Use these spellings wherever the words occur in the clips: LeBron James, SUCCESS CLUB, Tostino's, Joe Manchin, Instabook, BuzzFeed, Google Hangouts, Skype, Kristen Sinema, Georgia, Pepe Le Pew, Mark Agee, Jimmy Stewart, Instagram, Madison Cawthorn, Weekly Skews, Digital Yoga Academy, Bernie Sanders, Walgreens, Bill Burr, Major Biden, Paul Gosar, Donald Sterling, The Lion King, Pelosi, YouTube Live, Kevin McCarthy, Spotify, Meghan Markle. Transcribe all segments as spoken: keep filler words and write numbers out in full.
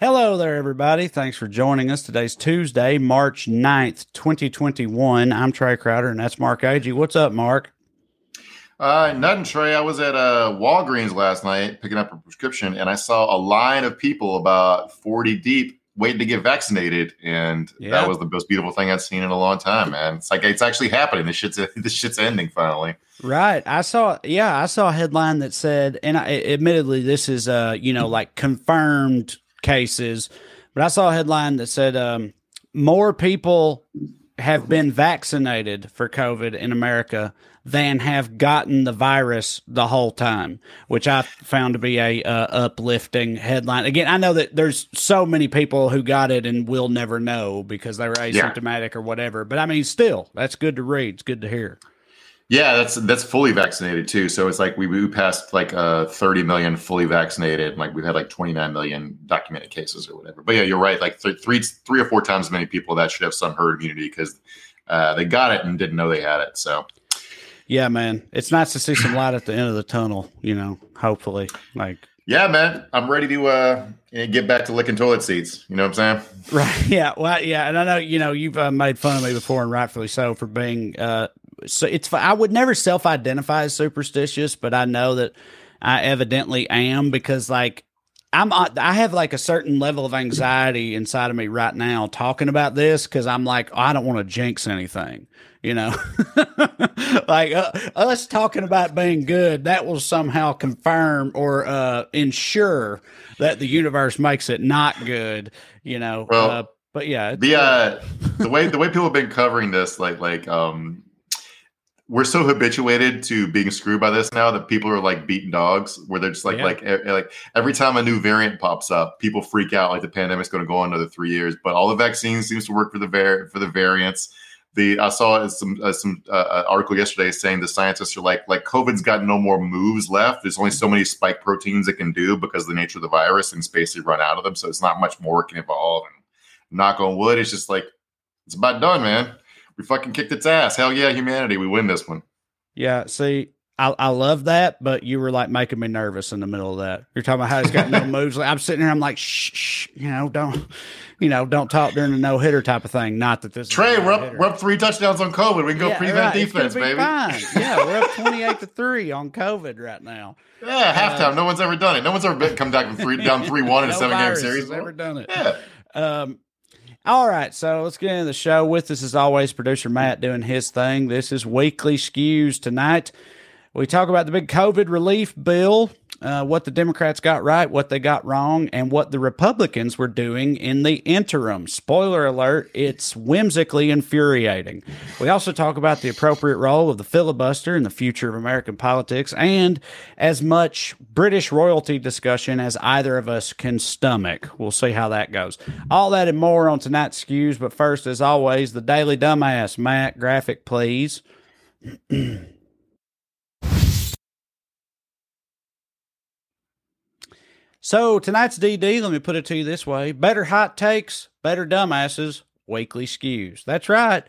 Hello there, everybody. Thanks for joining us. Today's Tuesday, March ninth, twenty twenty-one. I'm Trey Crowder, and that's Mark Agee. What's up, Mark? Uh, nothing, Trey. I was at uh, Walgreens last night picking up a prescription, and I saw a line of people about forty deep waiting to get vaccinated, and yeah. that was the most beautiful thing I'd seen in a long time, man. It's like it's actually happening. This shit's this shit's ending finally. Right. I saw. Yeah, I saw a headline that said, and I, admittedly, this is uh, you know, like confirmed cases, but I saw a headline that said um, more people have been vaccinated for COVID in America than have gotten the virus the whole time, which I found to be a uh, uplifting headline. Again, I know that there's so many people who got it and will never know because they were asymptomatic yeah. or whatever. But I mean, still, that's good to read. It's good to hear. Yeah, that's that's fully vaccinated too. So it's like we, we passed like uh, thirty million fully vaccinated. And like we've had like twenty-nine million documented cases or whatever. But yeah, you're right. Like th- three three or four times as many people that should have some herd immunity because uh, they got it and didn't know they had it. So. Yeah, man. It's nice to see some light at the end of the tunnel, you know, hopefully. Like, yeah, man. I'm ready to uh, get back to licking toilet seats. You know what I'm saying? Right. Yeah. Well, yeah. And I know, you know, you've uh, made fun of me before, and rightfully so, for being uh, so it's I would never self-identify as superstitious, but I know that I evidently am because like I'm I have like a certain level of anxiety inside of me right now talking about this because I'm like, oh, I don't want to jinx anything. You know, like uh, us talking about being good, that will somehow confirm or uh, ensure that the universe makes it not good, you know. Well, uh, but yeah, the uh, the way the way people have been covering this, like like um, we're so habituated to being screwed by this now that people are like beating dogs, where they're just like yeah. like e- like every time a new variant pops up, people freak out like the pandemic's going to go on another three years, but all the vaccines seems to work for the var- for the variants. The, I saw some uh, some uh, article yesterday saying the scientists are like like COVID's got no more moves left. There's only so many spike proteins it can do because of the nature of the virus, and it's basically run out of them. So it's not much more it can evolve. And knock on wood, it's just like it's about done, man. We fucking kicked its ass. Hell yeah, humanity, we win this one. Yeah, see, I, I love that, but you were like making me nervous in the middle of that. You're talking about how it's got no moves left. I'm sitting here, I'm like, shh, shh, you know, don't. You know, don't talk during a no hitter type of thing. Not that this Trey, is we're up, we're up three touchdowns on COVID. We can go yeah, prevent right. defense, baby. Fine. Yeah, we're up twenty-eight to three on COVID right now. Yeah, halftime. Uh, no one's ever done it. No one's ever been, come back from three down three one in no a seven game series. Has ever done it? Yeah. Um, all right, so let's get into the show. With us as always, producer Matt doing his thing. This is Weekly Skews tonight. We talk about the big COVID relief bill, uh, what the Democrats got right, what they got wrong, and what the Republicans were doing in the interim. Spoiler alert, it's whimsically infuriating. We also talk about the appropriate role of the filibuster in the future of American politics and as much British royalty discussion as either of us can stomach. We'll see how that goes. All that and more on tonight's Skews, but first, as always, the Daily Dumbass. Matt, graphic, please. So tonight's D D, let me put it to you this way. Better hot takes, better dumbasses, Weekly Skews. That's right.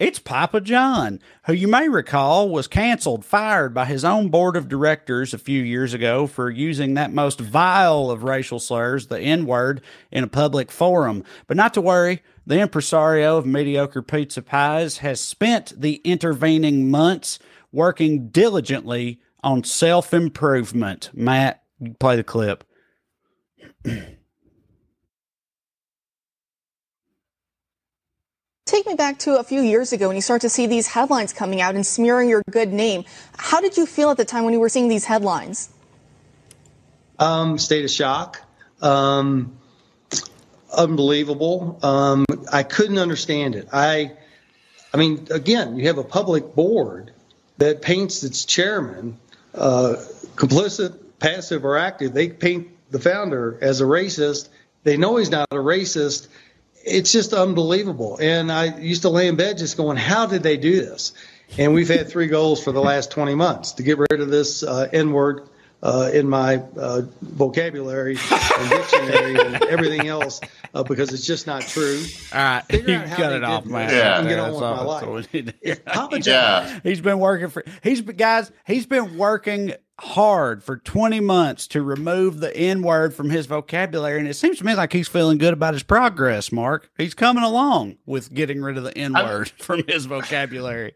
It's Papa John, who you may recall was canceled, fired by his own board of directors a few years ago for using that most vile of racial slurs, the N-word, in a public forum. But not to worry. The impresario of mediocre pizza pies has spent the intervening months working diligently on self-improvement. Matt, play the clip. Take me back to a few years ago when you start to see these headlines coming out and smearing your good name. How did you feel at the time when you were seeing these headlines? Um, state of shock. Um, unbelievable. Um, I couldn't understand it. I, I mean, again, you have a public board that paints its chairman, uh, complicit, passive, or active. They paint the founder as a racist. They know he's not a racist. It's just unbelievable. And I used to lay in bed just going, how did they do this? And we've had three goals for the last twenty months to get rid of this uh, N-word uh, in my uh, vocabulary and dictionary and everything else uh, because it's just not true. All right, you cut it off, man. Yeah, get on with my life. Papa John, yeah. he's been working for. He's been guys. He's been working hard for twenty months to remove the N-word from his vocabulary, and it seems to me like he's feeling good about his progress, Mark. He's coming along with getting rid of the N-word I, from his vocabulary.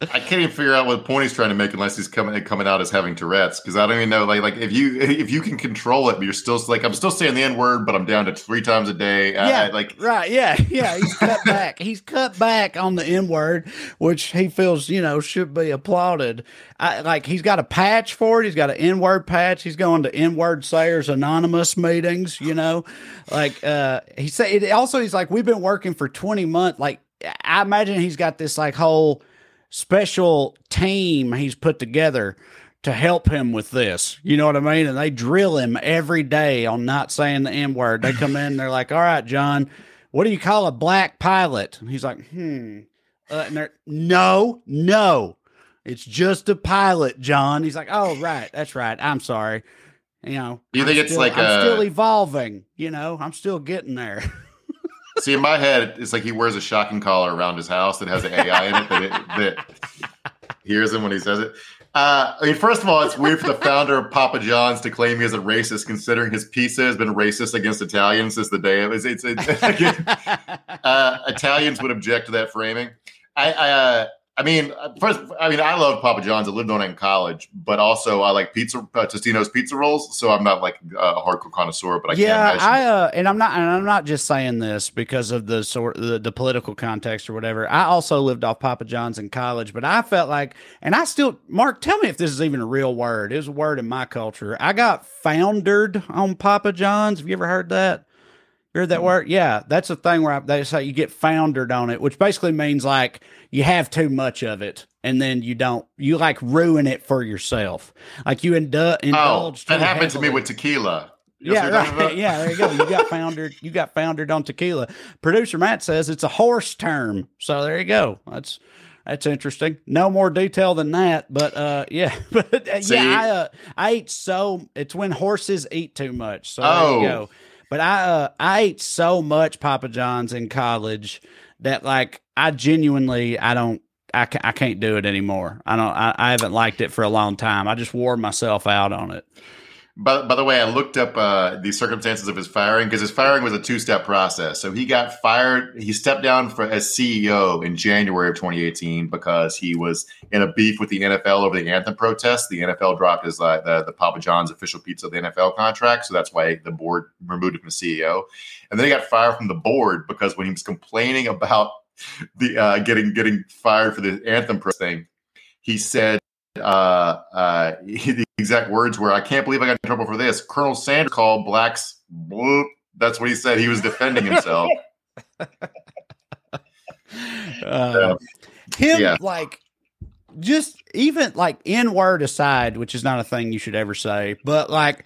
I can't even figure out what point he's trying to make unless he's coming coming out as having Tourette's, because I don't even know. Like, like if you if you can control it, but you're still like, I'm still saying the N-word, but I'm down to three times a day. I, yeah, I, like right, yeah, yeah. He's cut back. He's cut back on the N-word, which he feels you know should be applauded. I, like he's got a patch for it. He's got an N-word patch. He's going to N-word Sayers Anonymous meetings. You know, like uh, he said. Also, he's like, we've been working for twenty months. Like I imagine he's got this like whole special team he's put together to help him with this. You know what I mean? And they drill him every day on not saying the N word. They come in, they're like, all right, John, what do you call a black pilot? And he's like, Hmm. Uh, and they're no, no, it's just a pilot, John. He's like, oh, right. That's right. I'm sorry. You know, do you think I'm it's still, like, I'm a- still evolving, you know, I'm still getting there. See, in my head, it's like he wears a shocking collar around his house that has an A I in it that, it, that hears him when he says it. Uh, I mean, first of all, it's weird for the founder of Papa John's to claim he is a racist, considering his pizza has been racist against Italians since the day of it. It's, it's, it's, again, uh, Italians would object to that framing. I, I, uh, I mean, first, I mean, I love Papa John's. I lived on it in college, but also I like pizza, uh, Tostino's pizza rolls. So I'm not like a hardcore connoisseur, but I yeah, can't I uh, and I'm not, and I'm not just saying this because of the sort, the, the political context or whatever. I also lived off Papa John's in college, but I felt like, and I still, Mark, tell me if this is even a real word. It was a word in my culture. I got foundered on Papa John's. Have you ever heard that? Heard that word? Yeah, that's a thing where I, they say you get foundered on it, which basically means like you have too much of it, and then you don't, you like ruin it for yourself. Like you indu- indulge. Oh, that happened to me with tequila. You yeah, right. yeah, there you go. You got foundered. You got foundered on tequila. Producer Matt says it's a horse term. So there you go. That's that's interesting. No more detail than that, but uh, yeah, but uh, yeah, I uh, I ate so it's when horses eat too much. So oh. there you go. But I uh, I ate so much Papa John's in college that like I genuinely I don't I, ca- I can't do it anymore. I don't I, I haven't liked it for a long time. I just wore myself out on it. By, by the way, I looked up uh, the circumstances of his firing, because his firing was a two step process. So he got fired. He stepped down for, as C E O in January of twenty eighteen because he was in a beef with the N F L over the anthem protests. The N F L dropped his uh, the, the Papa John's official pizza of the N F L contract. So that's why the board removed him from C E O. And then he got fired from the board because when he was complaining about the uh, getting getting fired for the anthem protest thing, he said, Uh, uh, the exact words were, I can't believe I got in trouble for this. Colonel Sanders called blacks bloop. That's what he said. He was defending himself. uh, him, yeah. like, just even like N-word aside, which is not a thing you should ever say, but like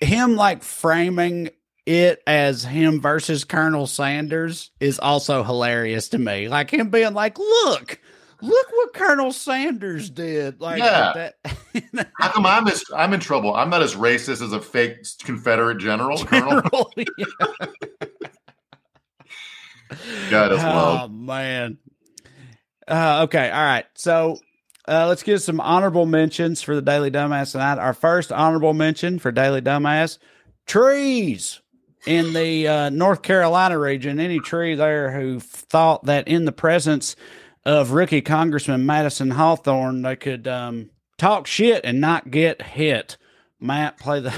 him, like framing it as him versus Colonel Sanders is also hilarious to me. Like him being like, look. Look what Colonel Sanders did. Like, yeah. like that. How come I'm, as, I'm in trouble? I'm not as racist as a fake Confederate general. general Colonel. Yeah. God, that's wild. Oh, man. Uh, okay. All right. So uh, let's give some honorable mentions for the Daily Dumbass tonight. Our first honorable mention for Daily Dumbass, trees. In the uh, North Carolina region, any tree there who thought that in the presence of rookie Congressman Madison Cawthorn, they could um, talk shit and not get hit. Matt, play the.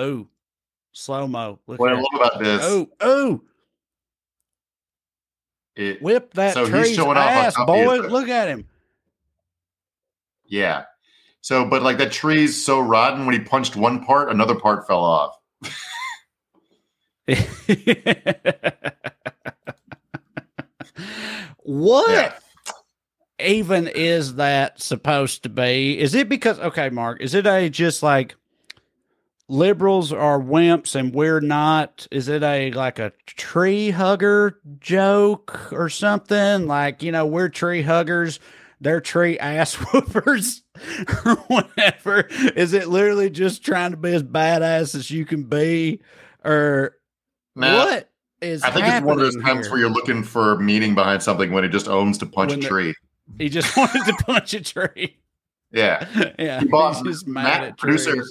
Ooh, slow mo. What I love about this. Ooh, ooh. It, Whip that so tree's ass, boy. Look at him. Yeah. So, but like that tree's so rotten, when he punched one part, another part fell off. What yeah. even is that supposed to be? Is it because, okay, Mark, is it a just like liberals are wimps and we're not? Is it a like a tree hugger joke or something? Like, you know, we're tree huggers, they're tree ass whoopers or whatever. Is it literally just trying to be as badass as you can be? Or. Now, what is I think it's one of those times here. where you're looking for meaning behind something when it just owns to punch when a the, tree. He just wanted to punch a tree. Yeah. Yeah. He bought, just Matt, mad at producer,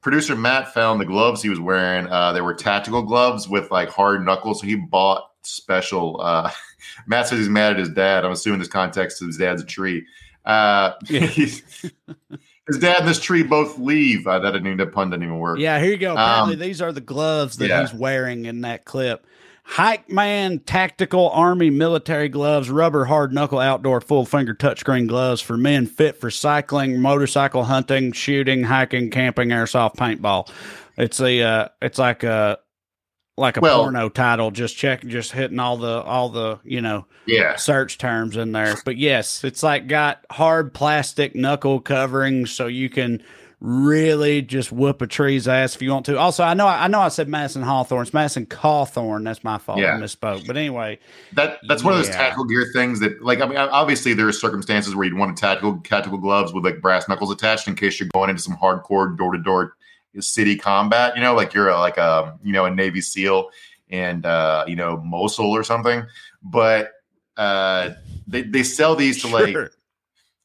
producer Matt found the gloves he was wearing. Uh, they were tactical gloves with like hard knuckles. So he bought special. Uh, Matt says he's mad at his dad. I'm assuming this context is his dad's a tree. Uh, yeah. His dad and this tree both leave. Uh, that didn't even, that pun didn't even work. Yeah, here you go. Apparently, um, these are the gloves that yeah. he's wearing in that clip. Hike Man Tactical Army Military Gloves, rubber hard knuckle outdoor full finger touchscreen gloves for men fit for cycling, motorcycle hunting, shooting, hiking, camping, airsoft, paintball. It's a, uh, it's like a, like a well, porno title. Just check, just hitting all the all the you know yeah. search terms in there. But yes, it's like got hard plastic knuckle coverings, so you can really just whoop a tree's ass if you want to. Also, I know I know I said Madison Hawthorne. It's Madison Cawthorn. That's my fault. Yeah. I misspoke. But anyway, that that's yeah. one of those tactical gear things that, like, I mean, obviously there are circumstances where you'd want to tactical tactical gloves with like brass knuckles attached in case you're going into some hardcore door to door city combat, you know, like you're a, like a, you know, a Navy SEAL and, uh, you know, Mosul or something, but uh, they, they sell these to sure. like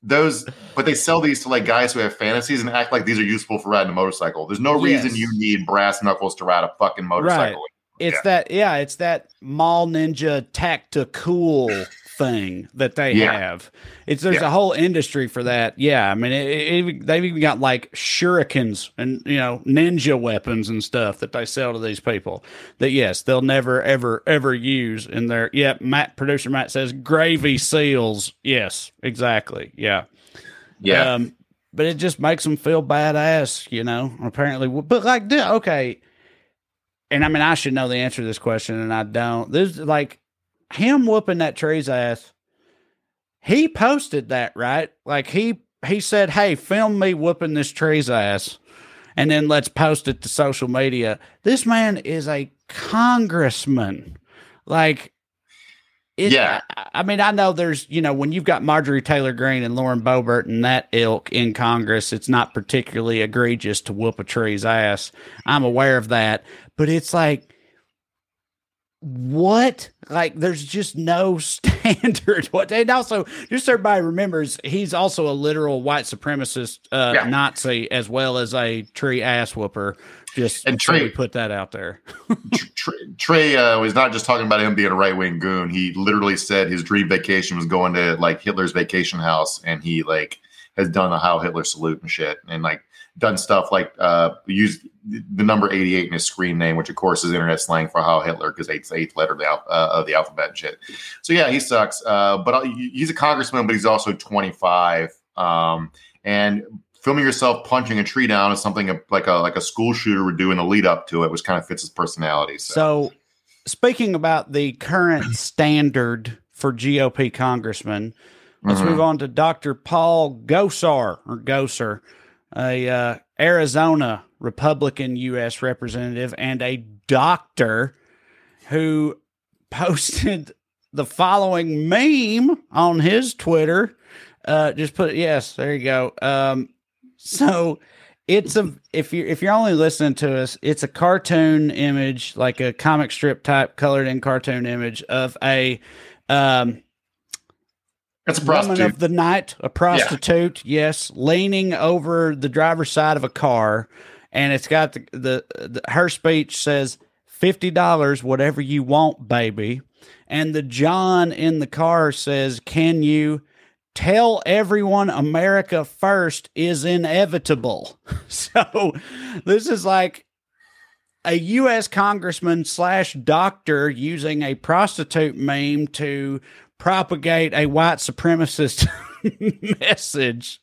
those, but they sell these to like guys who have fantasies and act like these are useful for riding a motorcycle. There's no yes. reason you need brass knuckles to ride a fucking motorcycle. Right. It's yeah. that, yeah, it's that mall ninja tactical thing that they yeah. have. It's there's yeah. a whole industry for that. Yeah, I mean, it, it, they've even got like shurikens and you know ninja weapons and stuff that they sell to these people. That yes, they'll never ever ever use in their. Yeah, Matt producer Matt says gravy seals. Yes, exactly. Yeah, yeah. Um, but it just makes them feel badass, you know. Apparently, but like, okay. And I mean, I should know the answer to this question, and I don't. There's like. Him whooping that tree's ass. He posted that, right? Like he he said, "Hey, film me whooping this tree's ass, and then let's post it to social media." This man is a congressman. Like, it, yeah. I, I mean, I know there's, you know, when you've got Marjorie Taylor Greene and Lauren Boebert and that ilk in Congress, it's not particularly egregious to whoop a tree's ass. I'm aware of that, but it's like. What? Like, there's just no standard. What? And also, just so everybody remembers, he's also a literal white supremacist uh, yeah. Nazi as well as a tree ass whooper. Just and Trey so put that out there. Trey, Trey uh, was not just talking about him being a right wing goon. He literally said his dream vacation was going to like Hitler's vacation house, and he like has done a Heil Hitler salute and shit, and like done stuff like uh, used. The number eighty-eight in his screen name, which of course is internet slang for Heil Hitler because eight's the eighth letter of the, al- uh, of the alphabet and shit. So yeah, he sucks. Uh, but he's a congressman, but he's also twenty-five. Um, and filming yourself punching a tree down is something like a like a school shooter would do in the lead up to it, which kind of fits his personality. So, so speaking about the current standard for G O P congressmen, let's mm-hmm. move on to Doctor Paul Gosar or Gosar, a uh, Arizona Republican U S representative and a doctor who posted the following meme on his Twitter. Uh, just put, yes, there you go. Um, so it's a, if you, if you're only listening to us, it's a cartoon image, like a comic strip type colored in cartoon image of a, um, That's a prostitute. Woman of the night, a prostitute. Yeah. Yes. Leaning over the driver's side of a car. And it's got the, the, the her speech says fifty dollars, whatever you want, baby. And the John in the car says, "Can you tell everyone America first is inevitable?" So this is like a U S congressman slash doctor using a prostitute meme to propagate a white supremacist message.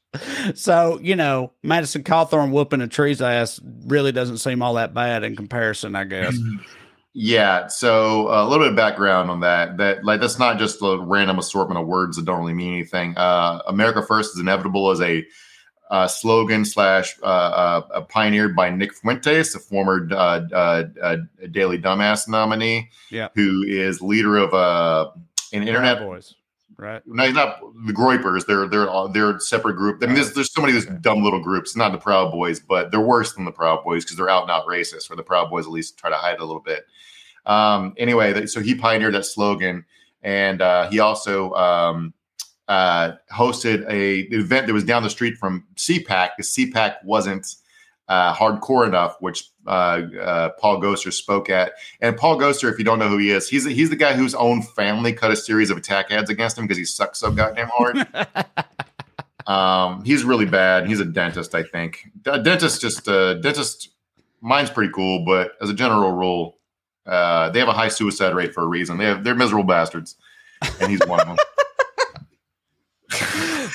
So, you know, Madison Cawthorn whooping a tree's ass really doesn't seem all that bad in comparison, I guess. Yeah. So uh, a little bit of background on that, that like, that's not just a random assortment of words that don't really mean anything. Uh, America First is Inevitable is a uh, slogan slash uh, uh, pioneered by Nick Fuentes, a former uh, uh, uh, Daily Dumbass nominee, yeah. who is leader of a, uh, an internet boys. Right. No, he's not the Groypers. They're they're they're a separate group. I mean, there's there's so many of these dumb little groups. Not the Proud Boys, but they're worse than the Proud Boys because they're out and out racist. Or the Proud Boys at least try to hide it a little bit. Um, anyway, so he pioneered that slogan, and uh, he also um, uh, hosted a an event that was down the street from C PAC, because C PAC wasn't uh, hardcore enough, which uh, uh, Paul Gosar spoke at. And Paul Gosar, if you don't know who he is, he's he's the guy whose own family cut a series of attack ads against him because he sucks so goddamn hard. Um, he's really bad. He's a dentist, I think. A dentist, just uh, dentist. Mine's pretty cool, but as a general rule, uh, they have a high suicide rate for a reason. They have, they're miserable bastards, and he's one of them.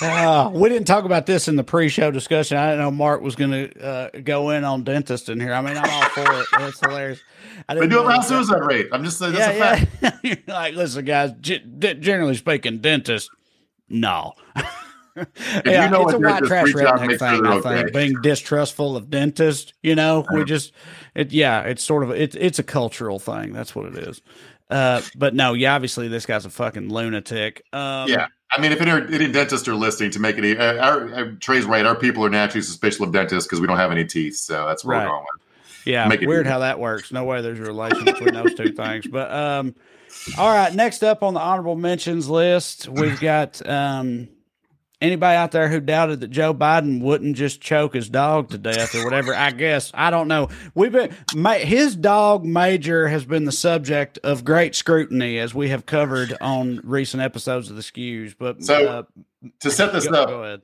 Uh, we didn't talk about this in the pre-show discussion. I didn't know Mark was going to uh, go in on dentists in here. I mean, I'm all for it. That's hilarious. I didn't they do have a high suicide that. rate. I'm just saying that's yeah, a yeah. fact. You're like, listen, guys, g- d- generally speaking, dentists, no. If yeah, you know it's a white trash redneck thing, I think. Okay. Being distrustful of dentists, you know, we just, it, yeah, it's sort of, it's it's a cultural thing. That's what it is. Uh, but no, yeah, obviously this guy's a fucking lunatic. Um, yeah, I mean, if any, any dentists are listening, to make it, uh, our, uh, Trey's right. Our people are naturally suspicious of dentists because we don't have any teeth, so that's what right. we're going with. Yeah, make weird how that works. No way there's a relation between those two things. But um, all right, next up on the honorable mentions list, we've got. Um, Anybody out there who doubted that Joe Biden wouldn't just choke his dog to death or whatever, I guess, I don't know. We've been ma- his dog Major has been the subject of great scrutiny, as we have covered on recent episodes of the Skews. But so uh, to set this go, up, go ahead.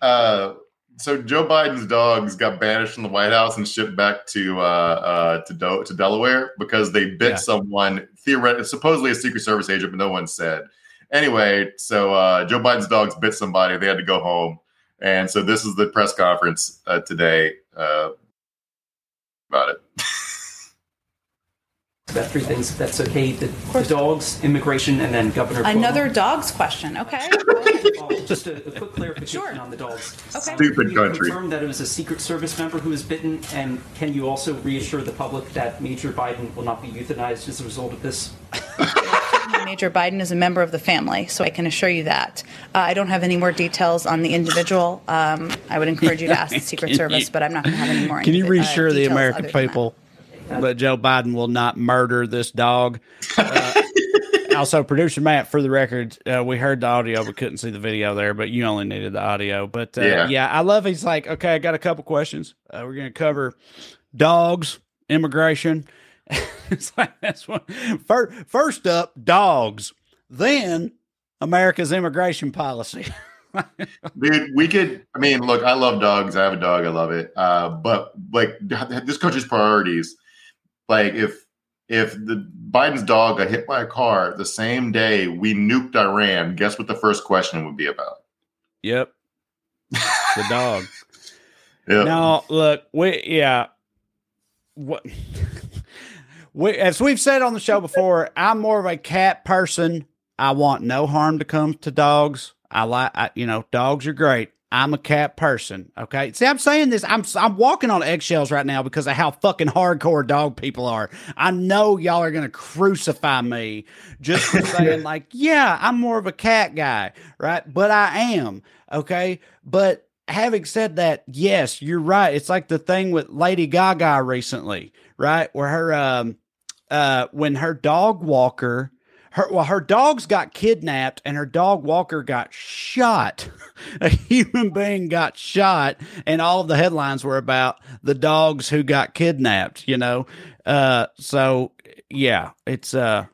Uh, so Joe Biden's dogs got banished from the White House and shipped back to uh, uh, to, Do- to Delaware because they bit yeah. someone, theoretically, supposedly a Secret Service agent, but no one said. Anyway, so uh, Joe Biden's dogs bit somebody. They had to go home. And so this is the press conference uh, today uh, about it. About three things, if that's okay. The, the dogs, immigration, and then Governor Cuomo. Another dogs question, okay. Just a, a quick clarification sure. on the dogs. Okay. Stupid country. You confirmed that it was a Secret Service member who was bitten, and can you also reassure the public that Major Biden will not be euthanized as a result of this? Major Biden is a member of the family, so I can assure you that. Uh, I don't have any more details on the individual. Um, I would encourage you to ask the Secret Service, you, but I'm not going to have any more. Can indiv- you reassure uh, the American people that. that Joe Biden will not murder this dog? Uh, also, producer Matt, for the record, uh, we heard the audio, but couldn't see the video there, but you only needed the audio. But uh, yeah. yeah, I love he's like, okay, I got a couple questions. Uh, we're going to cover dogs, immigration. It's like that's one. First, first up, dogs. Then America's immigration policy. Dude, we could. I mean, look, I love dogs. I have a dog. I love it. Uh, but like this country's priorities. Like if if the Biden's dog got hit by a car the same day we nuked Iran, guess what the first question would be about? Yep, the dog. Yep. No, look, we yeah. What? We, as we've said on the show before, I'm more of a cat person. I want no harm to come to dogs. I like, I, you know, dogs are great. I'm a cat person. Okay. See, I'm saying this. I'm I'm walking on eggshells right now because of how fucking hardcore dog people are. I know y'all are going to crucify me just for saying like, yeah, I'm more of a cat guy. Right. But I am. Okay. But having said that, yes, you're right. It's like the thing with Lady Gaga recently, right? Where her, um, uh, when her dog walker, her, well, her dogs got kidnapped and her dog walker got shot. A human being got shot, and all of the headlines were about the dogs who got kidnapped, you know? Uh, so yeah, it's, uh,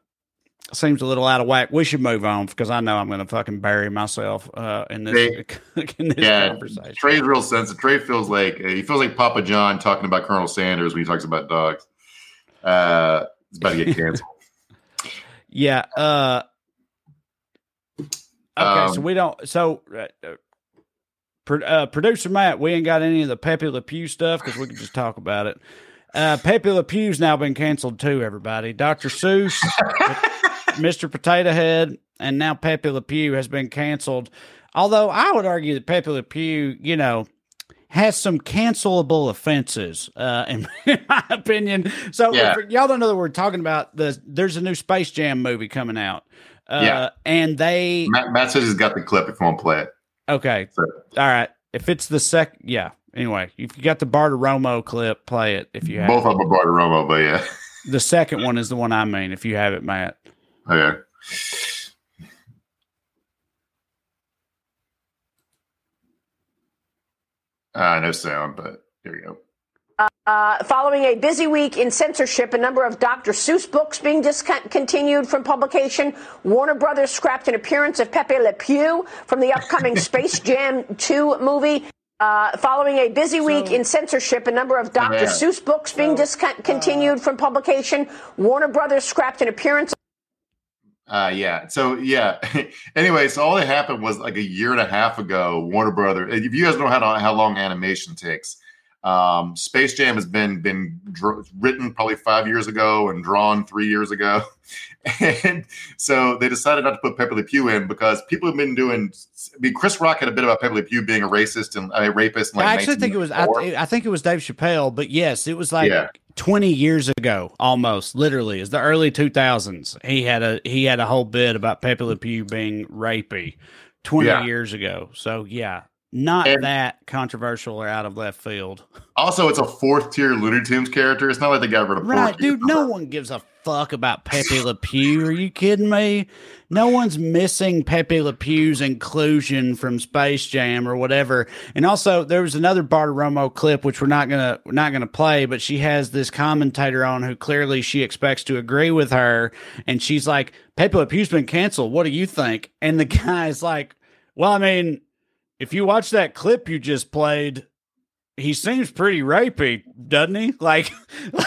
seems a little out of whack. We should move on because I know I'm going to fucking bury myself uh, in this, they, in this yeah, conversation. Trey's real sensitive. Trey feels like he feels like Papa John talking about Colonel Sanders when he talks about dogs. Uh, it's about to get canceled. yeah. Uh, okay, um, so we don't. So, uh, pro, uh, producer Matt, we ain't got any of the Pepe Le Pew stuff because we can just talk about it. Uh, Pepe Le Pew's now been canceled too. Everybody, Doctor Seuss. Mister Potato Head, and now Pepe Le Pew has been canceled. Although I would argue that Pepe Le Pew, you know, has some cancelable offenses, uh, in my opinion. So yeah. if y'all don't know that we're talking about the, there's a new Space Jam movie coming out. Uh, yeah. and they, Matt, Matt says he's got the clip if you want to play it. Okay. So. All right. If it's the sec, yeah. Anyway, if you got the Bartiromo clip, play it. If you have both of them are Bartiromo, but yeah. The second one is the one I mean, if you have it, Matt. Okay. Uh, no sound, but here we go. Uh, following a busy week in censorship, a number of Doctor Seuss books being discontinued from publication. Warner Brothers scrapped an appearance of Pepe Le Pew from the upcoming Space Jam two movie. Uh, following a busy week so, in censorship, a number of Doctor Man. Seuss books so, being discontinued uh, from publication. Warner Brothers scrapped an appearance. Uh, yeah. So, yeah. Anyway, so all that happened was like a year and a half ago, Warner Brothers. If you guys know how, to, how long animation takes. Um, Space Jam has been been dr- written probably five years ago and drawn three years ago, and so they decided not to put Pepe Le Pew in because people have been doing. I mean, Chris Rock had a bit about Pepe Le Pew being a racist and a rapist. In like I actually think it was. I, th- I think it was Dave Chappelle, but yes, it was like yeah. twenty years ago, almost literally, is the early two thousands. He had a he had a whole bit about Pepe Le Pew being rapey twenty yeah. years ago. So yeah. Not and that controversial or out of left field. Also, it's a fourth tier Looney Tunes character. It's not like they got rid of right, fourth dude. Tier. No one gives a fuck about Pepe Le Pew. Are you kidding me? No one's missing Pepe Le Pew's inclusion from Space Jam or whatever. And also, there was another Bartiromo clip which we're not gonna we're not gonna play, but she has this commentator on who clearly she expects to agree with her, and she's like, "Pepe Le Pew's been canceled. What do you think?" And the guy's like, "Well, I mean." If you watch that clip you just played, he seems pretty rapey, doesn't he? Like,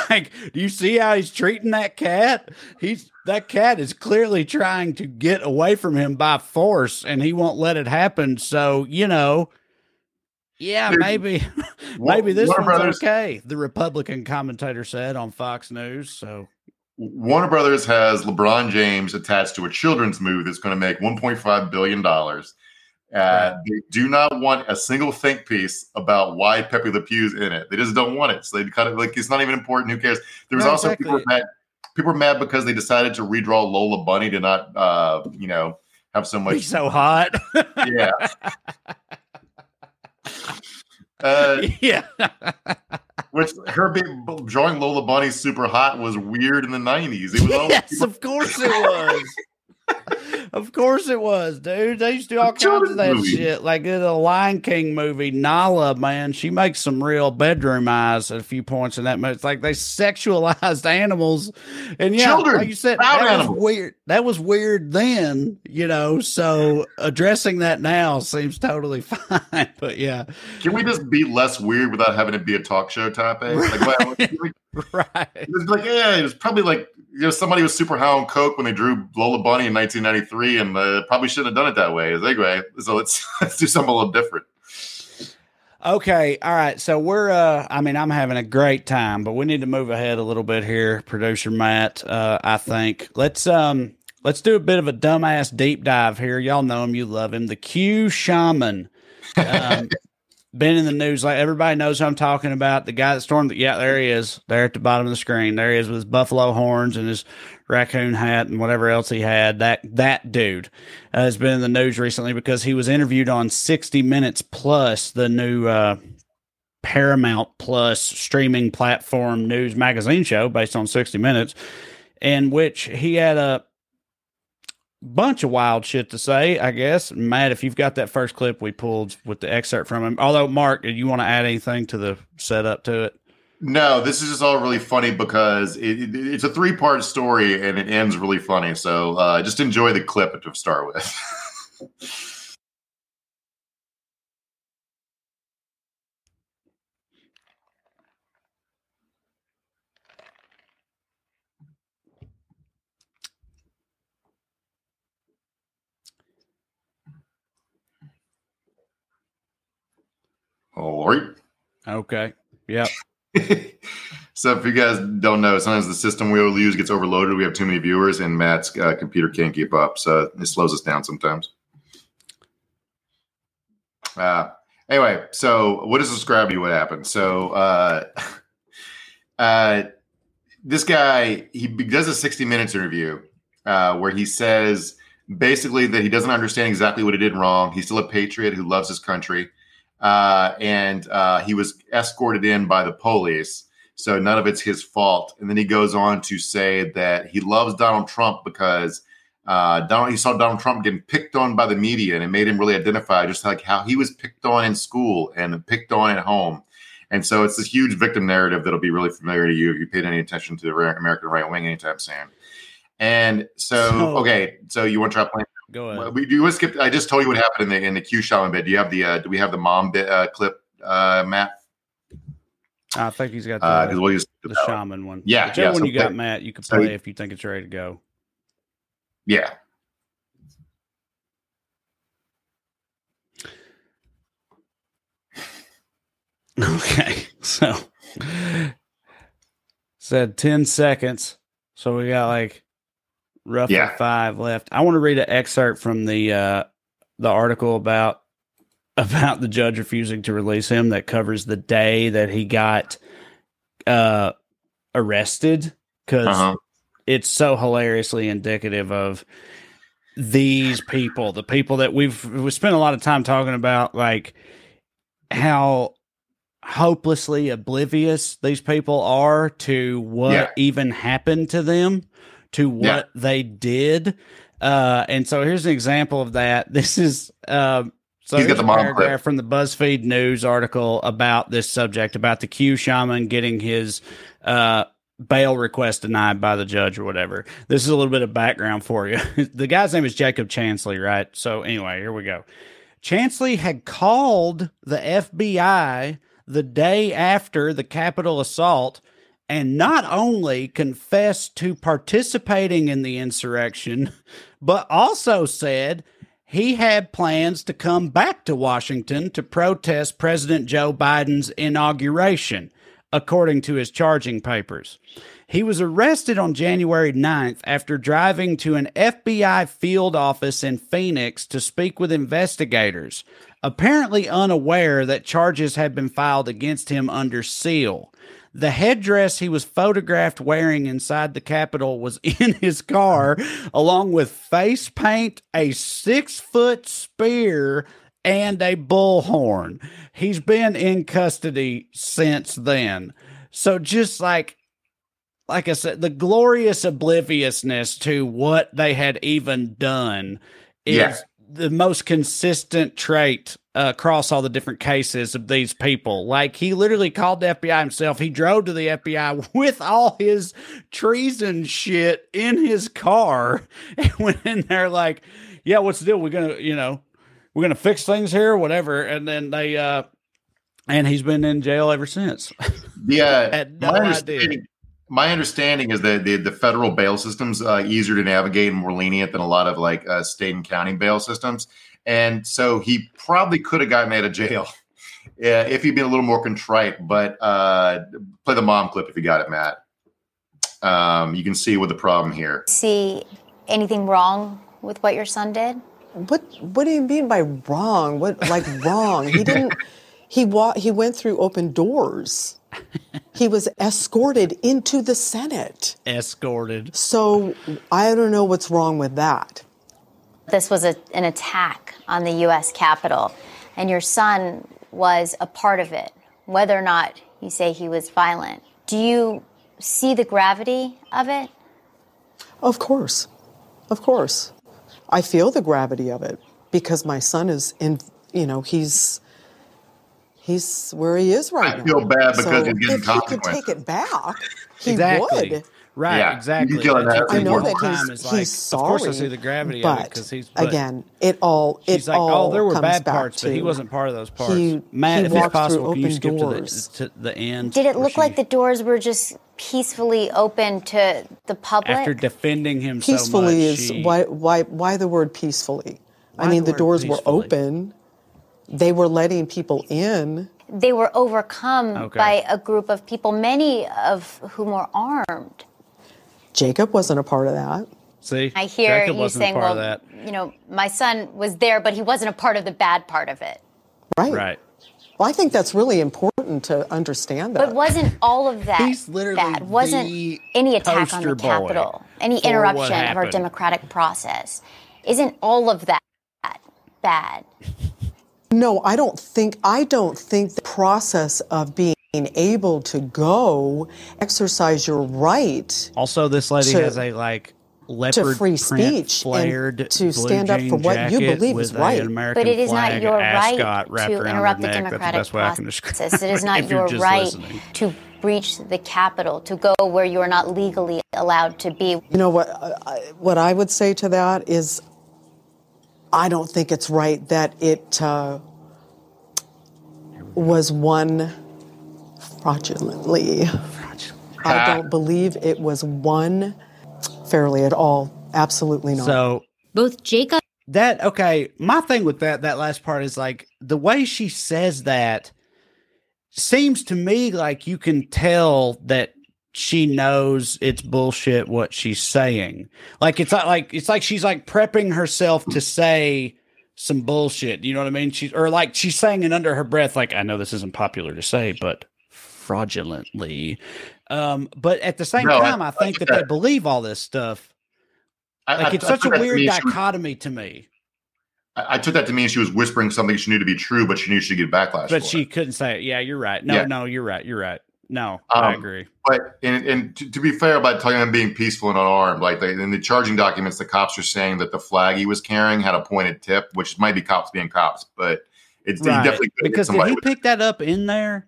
like, do you see how he's treating that cat? He's that cat is clearly trying to get away from him by force, and he won't let it happen. So, you know, yeah, Dude, maybe, maybe this one's brothers, okay. The Republican commentator said on Fox News. So, Warner Brothers has LeBron James attached to a children's movie that's going to make one point five billion dollars. Uh, they do not want a single think piece about why Pepe Le Pew's in it. They just don't want it. So they kind of like it's not even important. Who cares? There was no, also exactly. people were mad. People were mad because they decided to redraw Lola Bunny to not, uh, you know, have so much. He's so hot. Yeah. uh, yeah. Which her being, drawing Lola Bunny super hot was weird in the nineties. It was always yes, people- of course it was. Of course it was, dude. They used to do all kinds of that movie. Shit. Like in the Lion King movie, Nala, man, she makes some real bedroom eyes at a few points in that movie. It's like they sexualized animals. And yeah, children, like you said, that animals. was weird. That was weird then, you know, so addressing that now seems totally fine. But yeah. Can we just be less weird without having to be a talk show topic? Right. Like, well, can we- Right. It was like, yeah, it was probably like, you know, somebody was super high on coke when they drew Lola Bunny in nineteen ninety-three, and uh, probably shouldn't have done it that way. Anyway, so let's let's do something a little different. Okay, all right. So we're, uh, I mean, I'm having a great time, but we need to move ahead a little bit here, producer Matt. Uh, I think let's um let's do a bit of a dumbass deep dive here. Y'all know him, you love him, the Q Shaman. Um, Been in the news, like everybody knows who I'm talking about. The guy that stormed, the, yeah, there he is, there at the bottom of the screen. There he is with his buffalo horns and his raccoon hat and whatever else he had. That that dude uh, has been in the news recently because he was interviewed on sixty minutes Plus, the new uh, Paramount Plus streaming platform news magazine show based on sixty minutes, in which he had a bunch of wild shit to say, I guess. Matt, if you've got that first clip we pulled with the excerpt from him. Although, Mark, do you want to add anything to the setup to it? No, this is just all really funny because it, it, it's a three-part story and it ends really funny. So uh, just enjoy the clip to start with. All right. Okay. Yeah. So if you guys don't know, sometimes the system we use gets overloaded. We have too many viewers, and Matt's uh, computer can't keep up, so it slows us down sometimes. Uh, anyway, so what does describe to you what happened? So uh, uh, this guy, he does a sixty minutes interview uh, where he says basically that he doesn't understand exactly what he did wrong. He's still a patriot who loves his country. Uh, and uh, he was escorted in by the police. So none of it's his fault. And then he goes on to say that he loves Donald Trump because uh, Donald, he saw Donald Trump getting picked on by the media, and it made him really identify just like how he was picked on in school and picked on at home. And so it's this huge victim narrative that'll be really familiar to you if you paid any attention to the American right wing anytime soon. And so, so okay, so you want to try playing? Go ahead. We, you want to skip? I just told you what happened in the in the Q Shaman bit. Do you have the? Uh, do we have the mom bit uh, clip, uh, Matt? I think he's got the, uh, we'll use the, the shaman one. Yeah, whichever yeah, one so you play, got, Matt, you can play so he, if you think it's ready to go. Yeah. Okay, so said ten seconds, so we got like roughly yeah. five left. I want to read an excerpt from the uh, the article about. about the judge refusing to release him that covers the day that he got uh, arrested. Cause uh-huh. it's so hilariously indicative of these people, the people that we've, we've spent a lot of time talking about, like how hopelessly oblivious these people are to what yeah. even happened to them, to what yeah. they did. Uh, and so here's an example of that. This is, um, So he's got the mom paragraph from the BuzzFeed News article about this subject, about the Q Shaman getting his uh, bail request denied by the judge or whatever. This is a little bit of background for you. The guy's name is Jacob Chansley, right? So anyway, here we go. Chansley had called the F B I the day after the Capitol assault and not only confessed to participating in the insurrection, but also said he had plans to come back to Washington to protest President Joe Biden's inauguration, according to his charging papers. He was arrested on January ninth after driving to an F B I field office in Phoenix to speak with investigators, apparently unaware that charges had been filed against him under seal. The headdress he was photographed wearing inside the Capitol was in his car, along with face paint, a six-foot spear, and a bullhorn. He's been in custody since then. So just like, like I said, the glorious obliviousness to what they had even done is yeah. the most consistent trait Uh, across all the different cases of these people. Like, he literally called the F B I himself. He drove to the F B I with all his treason shit in his car and went in there like, yeah, what's the deal? We're going to, you know, we're going to fix things here, whatever. And then they, uh, and he's been in jail ever since. Yeah. Had no my, idea. Understanding, my understanding is that the, the federal bail system's uh, easier to navigate and more lenient than a lot of like uh, state and county bail systems. And so he probably could have gotten out of jail yeah, if he'd been a little more contrite. But uh, play the mom clip if you got it, Matt. Um, you can see what the problem here. See anything wrong with what your son did? What What do you mean by wrong? What like wrong? He didn't. He wa- He went through open doors. He was escorted into the Senate. Escorted. So I don't know what's wrong with that. This was a, an attack on the U S Capitol, and your son was a part of it, whether or not you say he was violent. Do you see the gravity of it? Of course. Of course. I feel the gravity of it because my son is in, you know, he's he's where he is right now. I feel now. bad because so he's getting consequences. If he could take it back, he exactly. would. Right, yeah, exactly. I know that he's, he's like, sorry. Of course I see the gravity of it because he's... But again, it all it like, all oh, there were comes bad parts, but he wasn't part of those parts. He, Matt, he if it's possible, can you skip doors. to the, to the end? Did it look she, like the doors were just peacefully open to the public? After defending him peacefully so much... Peacefully is... Why, why, why the word peacefully? Why I mean, the, the doors peacefully? were open. They were letting people in. They were overcome okay. by a group of people, many of whom were armed. Jacob wasn't a part of that. See, I hear Jacob you saying, "Well, that. you know, my son was there, but he wasn't a part of the bad part of it." Right. Right. Well, I think that's really important to understand that. But wasn't all of that He's literally bad? Wasn't any attack on the Capitol, any interruption of our democratic process? Isn't all of that bad? No, I don't think. I don't think the process of being being able to go exercise your right. Also, this lady to, has a like leopard to free speech flared and to stand up for what you believe is right. But it is not your right to interrupt the democratic process. It is not your right to breach the Capitol, to go where you are not legally allowed to be. You know what? Uh, what I would say to that is, I don't think it's right that it uh, was won fraudulently. fraudulently. I don't believe it was won fairly at all. Absolutely not. So both Jacob. That okay. My thing with that that last part is like the way she says that seems to me like you can tell that she knows it's bullshit what she's saying. Like it's not like it's like she's like prepping herself to say some bullshit. You know what I mean? She's or like she's saying it under her breath. Like, I know this isn't popular to say, but fraudulently. Um, but at the same no, time, I, I think I, that I, they believe all this stuff. I, like I, it's I, such I, a weird dichotomy was, to me. I, I took that to mean she was whispering something she knew to be true, but she knew she'd get backlash. But she it. couldn't say it. Yeah, you're right. No, yeah. no, you're right. You're right. No, um, I agree. But and, and to, to be fair about telling them being peaceful and unarmed, like they, in the charging documents, the cops are saying that the flag he was carrying had a pointed tip, which might be cops being cops, but it's right. definitely because did he pick it. that up in there?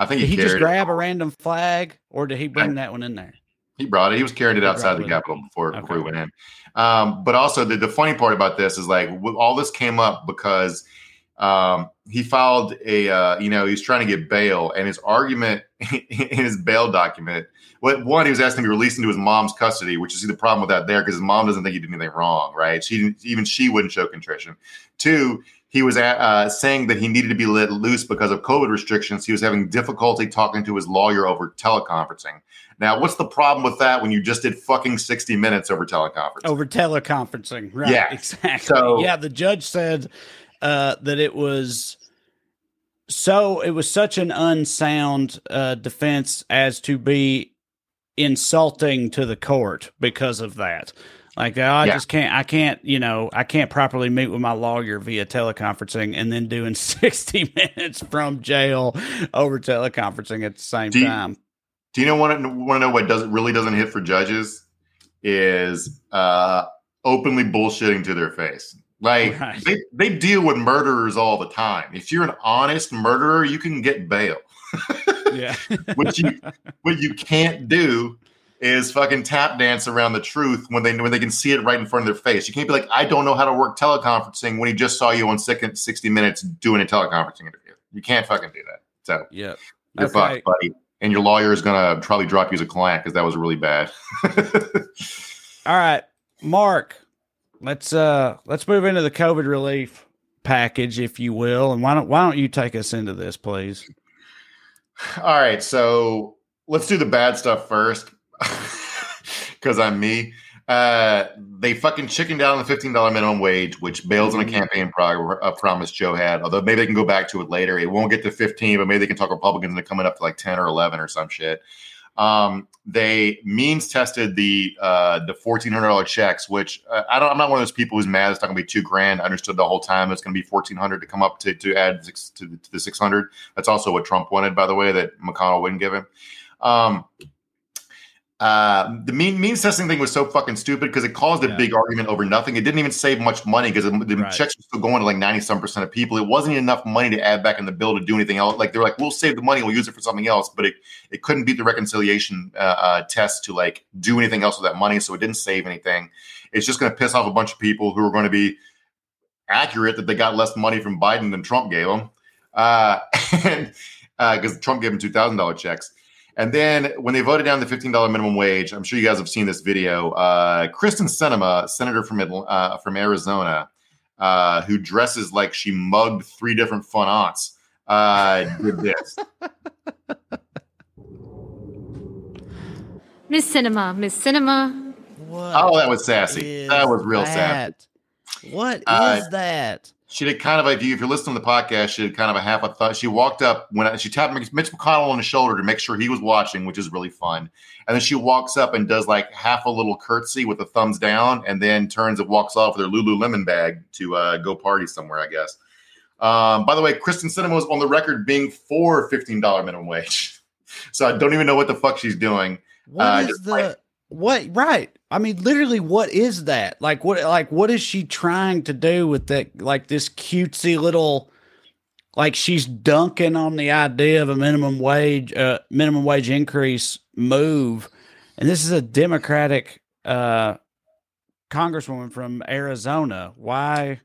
I think did he, he just grab it. a random flag, or did he bring I, that one in there? He brought it. He was carrying it he outside the Capitol before okay. before he went in. Um, but also, the, the funny part about this is like all this came up because. Um, he filed a, uh, you know, he's trying to get bail, and his argument in his bail document, well, one, he was asking to be released into his mom's custody, which is the problem with that there, because his mom doesn't think he did anything wrong, right? She didn't, even she wouldn't show contrition. Two, he was uh, saying that he needed to be let loose because of COVID restrictions. He was having difficulty talking to his lawyer over teleconferencing. Now, what's the problem with that when you just did fucking sixty minutes over teleconferencing? Over teleconferencing, right? Yeah. Exactly. So, yeah, the judge said... Uh, that it was so it was such an unsound uh, defense as to be insulting to the court because of that. Like, oh, I yeah. just can't, I can't, you know, I can't properly meet with my lawyer via teleconferencing and then doing sixty minutes from jail over teleconferencing at the same do you, time. Do you know want to want to know what doesn't really doesn't hit for judges is uh, openly bullshitting to their face. Like right. they, they deal with murderers all the time. If you're an honest murderer, you can get bail. yeah. What you what you can't do is fucking tap dance around the truth when they when they can see it right in front of their face. You can't be like, I don't know how to work teleconferencing when he just saw you on sixty minutes doing a teleconferencing interview. You can't fucking do that. So yeah, you're fucked, buddy. And your lawyer is gonna probably drop you as a client because that was really bad. All right, Mark. Let's uh let's move into the COVID relief package, if you will, and why don't why don't you take us into this, please? All right, so let's do the bad stuff first, because I'm me. Uh, they fucking chickened out on the fifteen dollars minimum wage, which bails on a campaign prog- a promise Joe had. Although maybe they can go back to it later. It won't get to fifteen, but maybe they can talk Republicans into coming up to like ten or eleven or some shit. Um, they means tested the, uh, the fourteen hundred dollars checks, which uh, I don't, I'm not one of those people who's mad. It's not gonna be two grand. I understood the whole time. It's going to be fourteen hundred to come up to, to add six, to, to the six hundred. That's also what Trump wanted, by the way, that McConnell wouldn't give him. Um, uh, the mean, means testing thing was so fucking stupid because it caused a yeah. big argument over nothing. It didn't even save much money because the right. checks were still going to like ninety some percent of people. It wasn't enough money to add back in the bill to do anything else. Like they're like, we'll save the money. We'll use it for something else. But it, it couldn't beat the reconciliation uh, uh, test to like do anything else with that money. So it didn't save anything. It's just going to piss off a bunch of people who are going to be accurate that they got less money from Biden than Trump gave them. Uh, and because uh, Trump gave them two thousand dollars checks. And then when they voted down the fifteen dollars minimum wage, I'm sure you guys have seen this video. Uh, Kristen Sinema, senator from uh, from Arizona, uh, who dresses like she mugged three different fun aunts, uh, did this. Miss Sinema, Miss Sinema. What oh, that was sassy. That was real that? sassy. What uh, is that? She did kind of a, if you're listening to the podcast, she did kind of a half a thought. She walked up when I, she tapped Mitch McConnell on the shoulder to make sure he was watching, which is really fun. And then she walks up and does like half a little curtsy with a thumbs down and then turns and walks off with her Lululemon bag to uh, go party somewhere, I guess. Um, by the way, Kristen Sinema was on the record being for fifteen dollars minimum wage. So I don't even know what the fuck she's doing. What uh, is the right. what? Right. I mean, literally, what is that? Like, what? Like, what is she trying to do with that? Like this cutesy little, like she's dunking on the idea of a minimum wage, uh, minimum wage increase move. And this is a Democratic uh, congresswoman from Arizona. Why?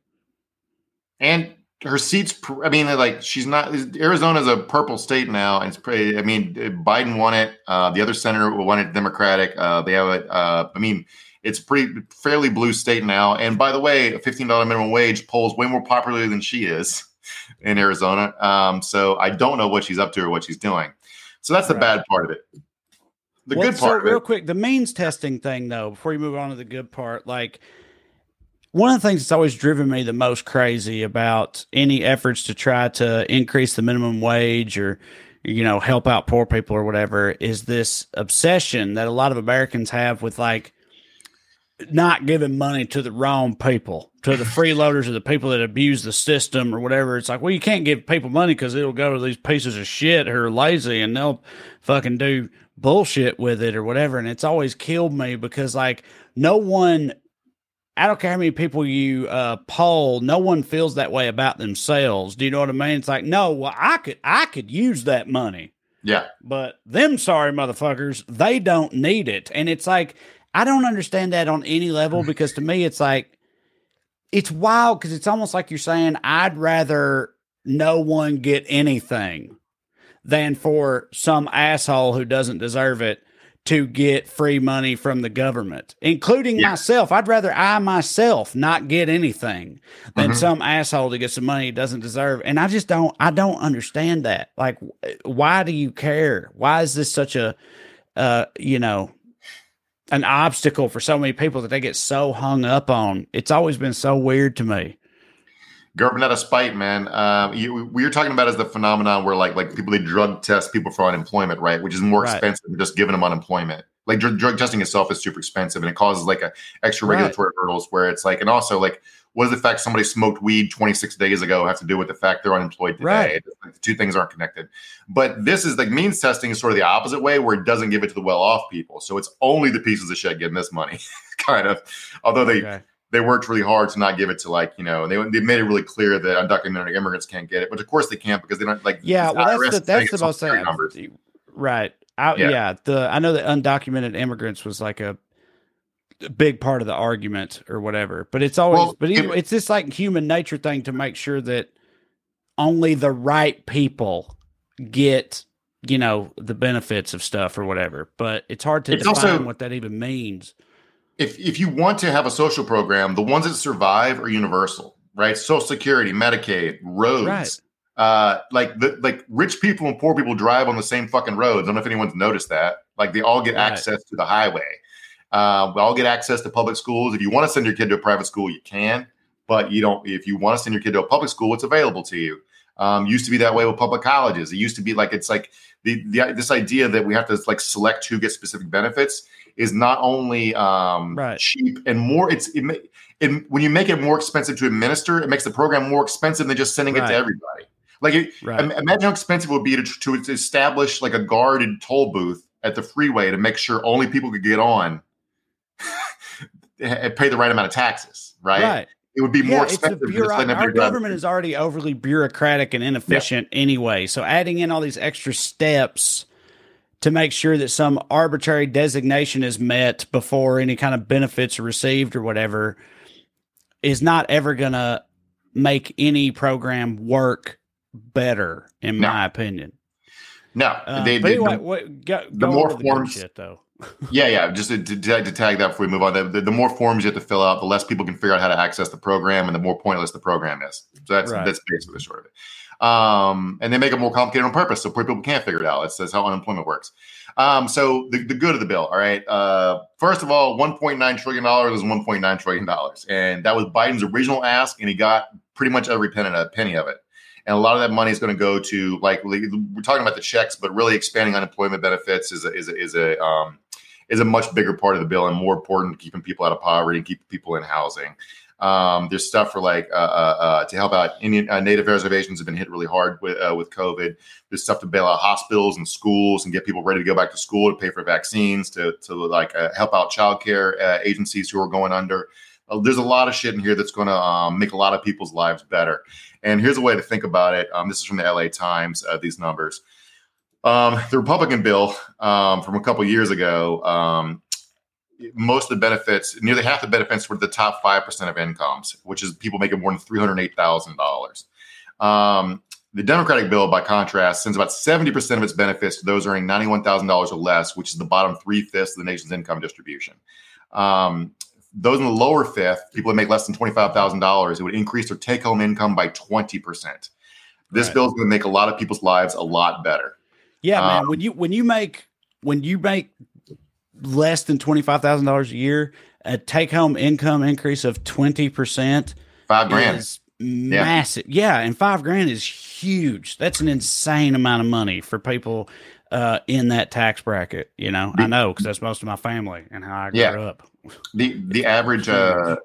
And her seats, I mean, like she's not, Arizona's a purple state now. And it's pretty, I mean, Biden won it. Uh, the other senator won it Democratic. Uh, they have it. Uh, I mean, it's pretty fairly blue state now. And by the way, a fifteen dollars minimum wage polls way more popularly than she is in Arizona. Um, so I don't know what she's up to or what she's doing. So that's the right. bad part of it. The well, good part so, real quick, the means testing thing though, before you move on to the good part, like, one of the things that's always driven me the most crazy about any efforts to try to increase the minimum wage or, you know, help out poor people or whatever is this obsession that a lot of Americans have with like not giving money to the wrong people, to the freeloaders or the people that abuse the system or whatever. It's like, well, you can't give people money because it'll go to these pieces of shit who are lazy and they'll fucking do bullshit with it or whatever. And it's always killed me because like no one... I don't care how many people you uh, poll. No one feels that way about themselves. Do you know what I mean? It's like, no, well, I could, I could use that money. Yeah. But them sorry motherfuckers, they don't need it. And it's like, I don't understand that on any level because to me, it's like, it's wild because it's almost like you're saying, I'd rather no one get anything than for some asshole who doesn't deserve it to get free money from the government, including yeah. myself. I'd rather I myself not get anything than mm-hmm. some asshole to get some money he doesn't deserve. And I just don't, I don't understand that. Like, why do you care? Why is this such a, uh, you know, an obstacle for so many people that they get so hung up on? It's always been so weird to me. Government out of spite, man. Uh, you, we were talking about is the phenomenon where like like people, they drug test people for unemployment, right? Which is more right. expensive than just giving them unemployment. Like dr- drug testing itself is super expensive and it causes like a extra regulatory right. hurdles where it's like, and also like, what does the fact somebody smoked weed twenty-six days ago have to do with the fact they're unemployed today? Right. Like the two things aren't connected. But this is like means testing is sort of the opposite way where it doesn't give it to the well-off people. So it's only the pieces of shit getting this money kind of, although they... Okay. They worked really hard to not give it to like, you know, and they they made it really clear that undocumented immigrants can't get it, which of course they can't because they don't like. Yeah, well, that's the, that's the most thing. Right. I, yeah. yeah. The I know that undocumented immigrants was like a big part of the argument or whatever, but it's always well, but it, it's this like human nature thing to make sure that only the right people get, you know, the benefits of stuff or whatever. But it's hard to it's define also, what that even means. If if you want to have a social program, the ones that survive are universal, right? Social Security, Medicaid, roads. Right. Uh, like the like rich people and poor people drive on the same fucking roads. I don't know if anyone's noticed that. Like they all get right. access to the highway. Uh, we all get access to public schools. If you want to send your kid to a private school, you can. But you don't. If you want to send your kid to a public school, it's available to you. Um, used to be that way with public colleges. It used to be like it's like the, the this idea that we have to like select who gets specific benefits is not only um, right. cheap and more. It's it, it, when you make it more expensive to administer, it makes the program more expensive than just sending right. it to everybody. Like it, right. imagine how expensive it would be to, to establish like a guarded toll booth at the freeway to make sure only people could get on and pay the right amount of taxes. Right. right. It would be more yeah, expensive. It's bureau- than Our government done. is already overly bureaucratic and inefficient yeah. anyway. So adding in all these extra steps to make sure that some arbitrary designation is met before any kind of benefits are received or whatever is not ever going to make any program work better, in no. my opinion. No. Uh, they, but they, anyway, the, what, go, the go more forms, the shit, though. yeah, yeah. Just to, to, to tag that before we move on, the, the, the more forms you have to fill out, the less people can figure out how to access the program and the more pointless the program is. So that's right. that's basically the short of it. Um, and they make it more complicated on purpose so poor people can't figure it out. That's, that's how unemployment works. Um, so the, the good of the bill, all right. Uh, first of all, one point nine trillion dollars is one point nine trillion dollars. And that was Biden's original ask, and he got pretty much every penny, a penny of it. And a lot of that money is going to go to, like, we're talking about the checks, but really expanding unemployment benefits is a, is a, is a, um, is a much bigger part of the bill and more important to keeping people out of poverty and keep people in housing. Um, there's stuff for like uh, uh, to help out Indian uh, Native reservations have been hit really hard with uh, with COVID. There's stuff to bail out hospitals and schools and get people ready to go back to school, to pay for vaccines, to to like uh, help out childcare uh, agencies who are going under. Uh, there's a lot of shit in here that's going to um, make a lot of people's lives better. And here's a way to think about it. Um, this is from the L A Times. Uh, these numbers, um, the Republican bill um, from a couple years ago. Um, Most of the benefits, nearly half the benefits were the top five percent of incomes, which is people making more than three hundred eight thousand dollars. Um, the Democratic bill, by contrast, sends about seventy percent of its benefits to those earning ninety-one thousand dollars or less, which is the bottom three-fifths of the nation's income distribution. Um, those in the lower fifth, people that make less than twenty-five thousand dollars, it would increase their take-home income by twenty percent. This right. bill is going to make a lot of people's lives a lot better. Yeah, um, man, when you, when you make when you make – less than twenty-five thousand dollars a year, a take-home income increase of twenty percent. Five grand. Is massive. Yeah. yeah. And five grand is huge. That's an insane amount of money for people uh, in that tax bracket. You know, the, I know, because that's most of my family and how I grew yeah. up. The, the average, uh,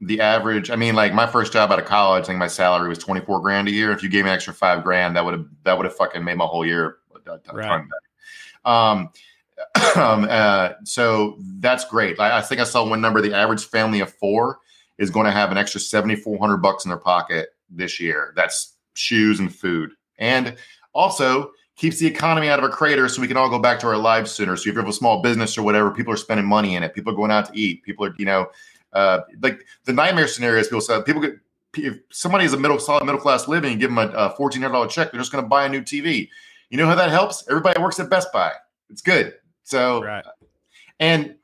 the average, I mean, like my first job out of college, I think my salary was twenty-four grand a year. If you gave me an extra five grand, that would have, that would have fucking made my whole year. Right. Um, Um, uh, so that's great. I, I think I saw one number. The average family of four is going to have an extra seventy-four hundred bucks in their pocket this year. That's shoes and food. And also keeps the economy out of a crater so we can all go back to our lives sooner. So if you have a small business or whatever, people are spending money in it. People are going out to eat. People are, you know, uh, like the nightmare scenarios people said, people get, if somebody is a middle, solid middle-class living and give them a, a fourteen hundred dollars check, they're just going to buy a new T V. You know how that helps? Everybody works at Best Buy. It's good. So, right. and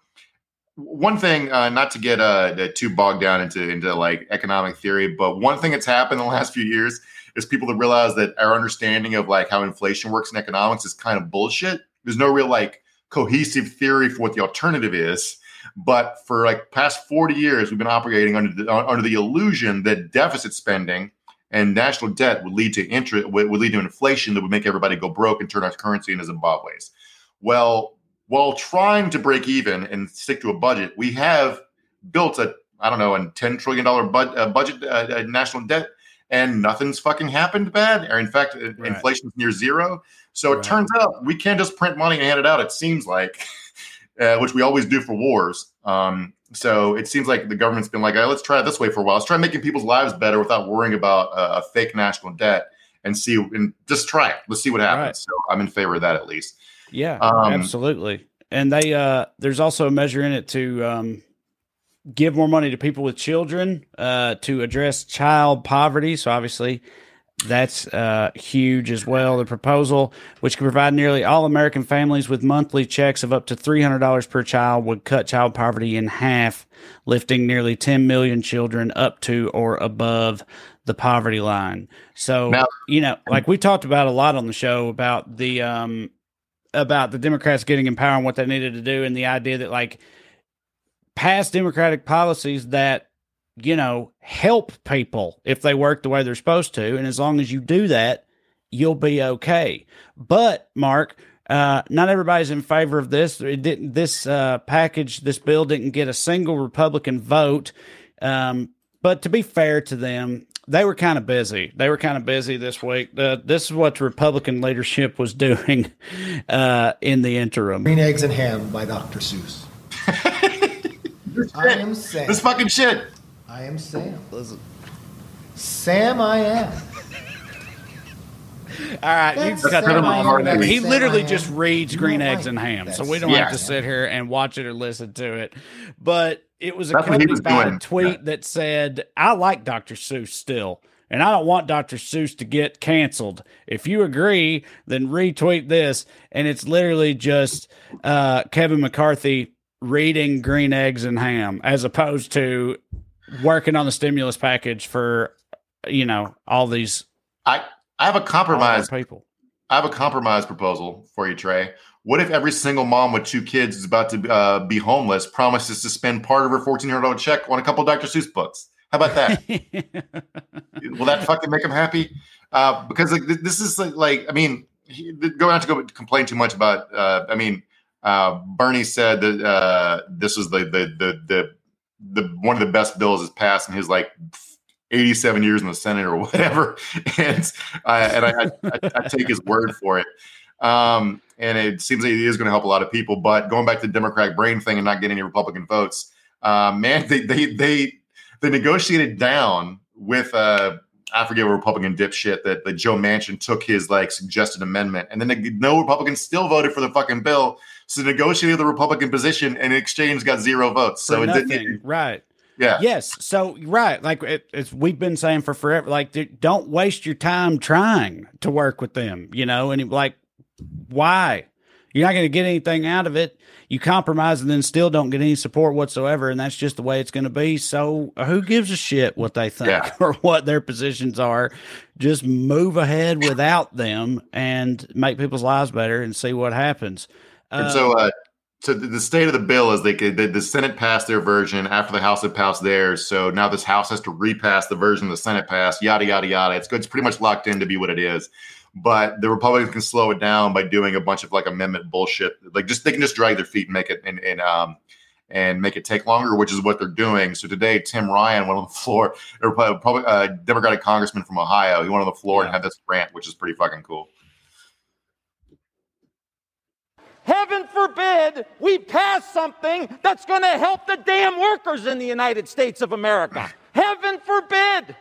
one thing, uh, not to get uh, too bogged down into into like economic theory, but one thing that's happened in the last few years is people that realize that our understanding of like how inflation works in economics is kind of bullshit. There's no real like cohesive theory for what the alternative is. But for like past forty years, we've been operating under the, under the illusion that deficit spending and national debt would lead to interest would, would lead to inflation that would make everybody go broke and turn our currency into Zimbabwe's. Well. While trying to break even and stick to a budget, we have built a, I don't know, a ten trillion dollars bud- uh, budget, uh, uh, national debt, and nothing's fucking happened bad. Or in fact, right. inflation's near zero. So right. it turns out we can't just print money and hand it out, it seems like, uh, which we always do for wars. Um, so it seems like the government's been like, hey, let's try it this way for a while. Let's try making people's lives better without worrying about uh, a fake national debt and see, and just try it. Let's see what happens. Right. So I'm in favor of that at least. Yeah, um, absolutely. And they uh, there's also a measure in it to um, give more money to people with children uh, to address child poverty. So obviously that's uh, huge as well. The proposal, which could provide nearly all American families with monthly checks of up to three hundred dollars per child, would cut child poverty in half, lifting nearly ten million children up to or above the poverty line. So, now, you know, like we talked about a lot on the show about the um, – about the Democrats getting in power and what they needed to do. And the idea that like past Democratic policies that, you know, help people if they work the way they're supposed to. And as long as you do that, you'll be okay. But Mark, uh, not everybody's in favor of this. It didn't, this uh, package, this bill didn't get a single Republican vote. Um, but to be fair to them, They were kind of busy. They were kind of busy this week. Uh, this is what the Republican leadership was doing uh, in the interim. Green Eggs and Ham by Doctor Seuss. I am Sam. This fucking shit. I am Sam. Listen. Sam I am. All right. That's you cut Sam him am, he Sam literally just reads Green you know Eggs and Ham, so we don't yeah. have to sit here and watch it or listen to it. But it was accompanied by a tweet yeah. that said, I like Doctor Seuss still, and I don't want Doctor Seuss to get canceled. If you agree, then retweet this. And it's literally just uh, Kevin McCarthy reading Green Eggs and Ham as opposed to working on the stimulus package for, you know, all these. I, I have a compromise. People. I have a compromise proposal for you, Trey. What if every single mom with two kids is about to uh, be homeless promises to spend part of her fourteen hundred dollars check on a couple of Doctor Seuss books? How about that? Will that fucking make them happy? Uh, because like, this is like, like I mean, going out to go complain too much about. Uh, I mean, uh, Bernie said that uh, this was the the the the the one of the best bills has passed in his like eighty-seven years in the Senate or whatever. And, uh, and I, I, I take his word for it. Um, and it seems like it is going to help a lot of people. But going back to the Democratic brain thing and not getting any Republican votes, uh, man, they they they they negotiated down with uh, I forget what Republican dipshit that, that Joe Manchin took his like suggested amendment, and then the, no Republicans still voted for the fucking bill. So negotiated the Republican position, and in exchange got zero votes. So for it nothing. Didn't right. Yeah. Yes. So, right. Like it, it's, we've been saying for forever, like, dude, don't waste your time trying to work with them, you know? And it, like, why? You're not going to get anything out of it. You compromise and then still don't get any support whatsoever. And that's just the way it's going to be. So who gives a shit what they think yeah. or what their positions are? Just move ahead without them and make people's lives better and see what happens. And um, so, uh, So the state of the bill is they could, the, the Senate passed their version after the House had passed theirs. So now this House has to repass the version the Senate passed, yada, yada, yada. It's good. It's pretty much locked in to be what it is. But the Republicans can slow it down by doing a bunch of like amendment bullshit. Like just they can just drag their feet and make it and, and um and make it take longer, which is what they're doing. So today, Tim Ryan went on the floor, a Republican, uh, Democratic congressman from Ohio. He went on the floor and had this rant, which is pretty fucking cool. Heaven forbid we pass something that's going to help the damn workers in the United States of America. Heaven forbid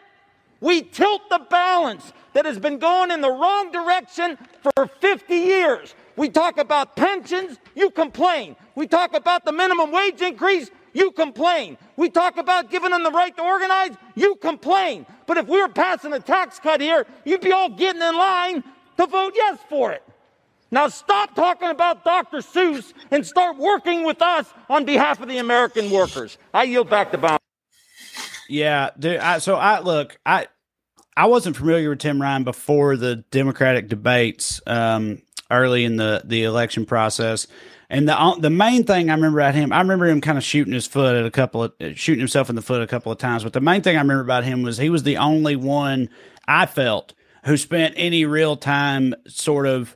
we tilt the balance that has been going in the wrong direction for fifty years. We talk about pensions, you complain. We talk about the minimum wage increase, you complain. We talk about giving them the right to organize, you complain. But if we were passing a tax cut here, you'd be all getting in line to vote yes for it. Now stop talking about Doctor Seuss and start working with us on behalf of the American workers. I yield back the bomb. Yeah, dude. I, so I look, I I wasn't familiar with Tim Ryan before the Democratic debates um, early in the, the election process, and the the main thing I remember about him, I remember him kind of shooting his foot at a couple of shooting himself in the foot a couple of times. But the main thing I remember about him was he was the only one I felt who spent any real time sort of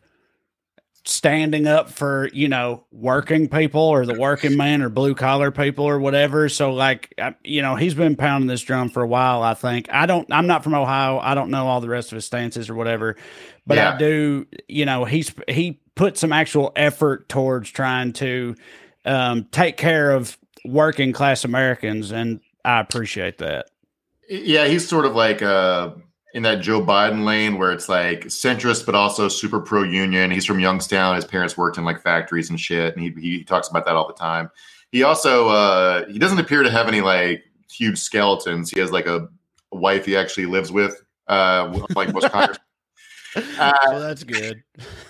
standing up for, you know, working people or the working man or blue collar people or whatever. So like, you know, he's been pounding this drum for a while. I think I don't, I'm not from Ohio. I don't know all the rest of his stances or whatever, but yeah. I do, you know, he's, he put some actual effort towards trying to um, take care of working class Americans. And I appreciate that. Yeah. He's sort of like a, in that Joe Biden lane where it's like centrist, but also super pro union. He's from Youngstown. His parents worked in like factories and shit. And he, he talks about that all the time. He also, uh, he doesn't appear to have any like huge skeletons. He has like a, a wife he actually lives with, uh, like most Congress. Uh, well, that's good.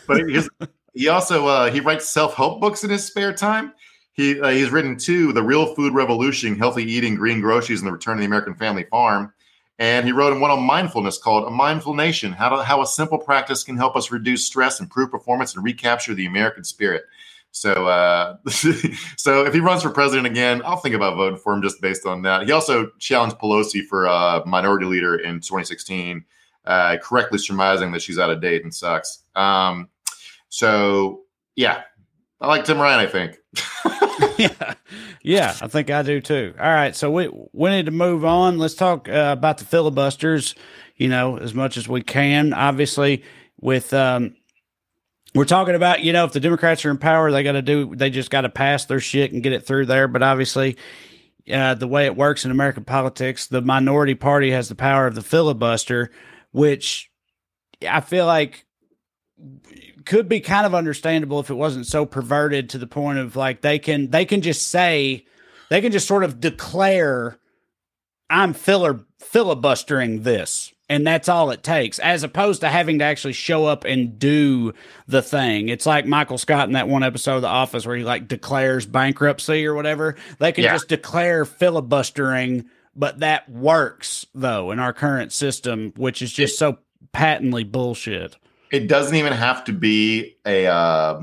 But his, he also, uh, he writes self-help books in his spare time. He, uh, he's written two, The Real Food Revolution, Healthy Eating, Green Groceries, and The Return of the American Family Farm. And he wrote one on mindfulness called A Mindful Nation, how, to, how a simple practice can help us reduce stress, improve performance, and recapture the American spirit. So uh, so if he runs for president again, I'll think about voting for him just based on that. He also challenged Pelosi for uh, minority leader in twenty sixteen, uh, correctly surmising that she's out of date and sucks. Um, so, yeah, I like Tim Ryan, I think. Yeah, yeah, I think I do too. All right, so we we need to move on. Let's talk uh, about the filibusters, you know, as much as we can. Obviously, with um, we're talking about, you know, if the Democrats are in power, they got to do, they just got to pass their shit and get it through there. But obviously, uh, the way it works in American politics, the minority party has the power of the filibuster, which I feel like could be kind of understandable if it wasn't so perverted to the point of like, they can, they can just say, they can just sort of declare I'm filler filibustering this. And that's all it takes, as opposed to having to actually show up and do the thing. It's like Michael Scott in that one episode of The Office where he like declares bankruptcy or whatever. They can yeah. just declare filibustering, but that works though in our current system, which is just so patently bullshit. It doesn't even have to be a, uh,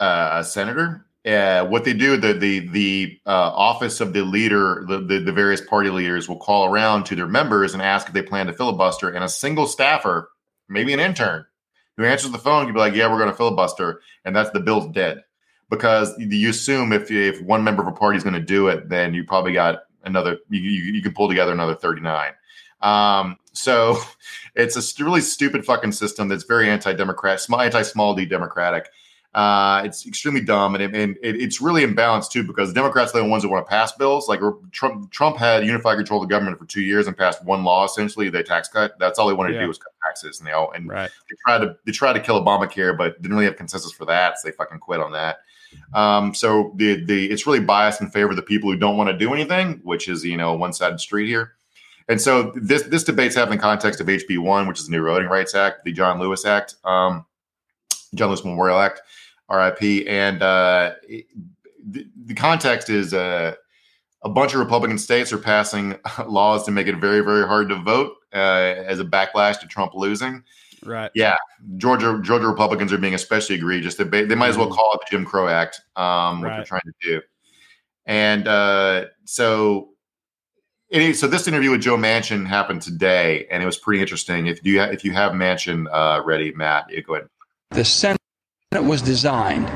a senator. Uh, what they do, the the the uh, office of the leader, the, the the various party leaders will call around to their members and ask if they plan to filibuster. And a single staffer, maybe an intern, who answers the phone, can be like, "Yeah, we're going to filibuster," and that's the bill's dead, because you assume if if one member of a party is going to do it, then you probably got another, you, you can pull together another thirty-nine. Um, so it's a really stupid fucking system that's very anti-democrat, small, anti-small d democratic. Uh, it's extremely dumb, and, it, and it, it's really imbalanced too, because the Democrats are the ones that want to pass bills. Like Trump, Trump had unified control of the government for two years and passed one law, essentially the tax cut. That's all they wanted yeah. to do was cut taxes, and they all and right. they tried to they tried to kill Obamacare, but didn't really have consensus for that, so they fucking quit on that. Um, so the the it's really biased in favor of the people who don't want to do anything, which is you know a one-sided street here. And so this this debate's happening in context of H B one, which is the New Voting Rights Act, the John Lewis Act, um, John Lewis Memorial Act. R I P And uh, it, the, the context is uh, a bunch of Republican states are passing laws to make it very, very hard to vote uh, as a backlash to Trump losing. Right. Yeah. Georgia Georgia Republicans are being especially egregious. They, they might as well call it the Jim Crow Act, um, what right. they're trying to do. And uh, so it, so this interview with Joe Manchin happened today, and it was pretty interesting. If you, ha- if you have Manchin uh, ready, Matt, yeah, go ahead. The Senate. It was designed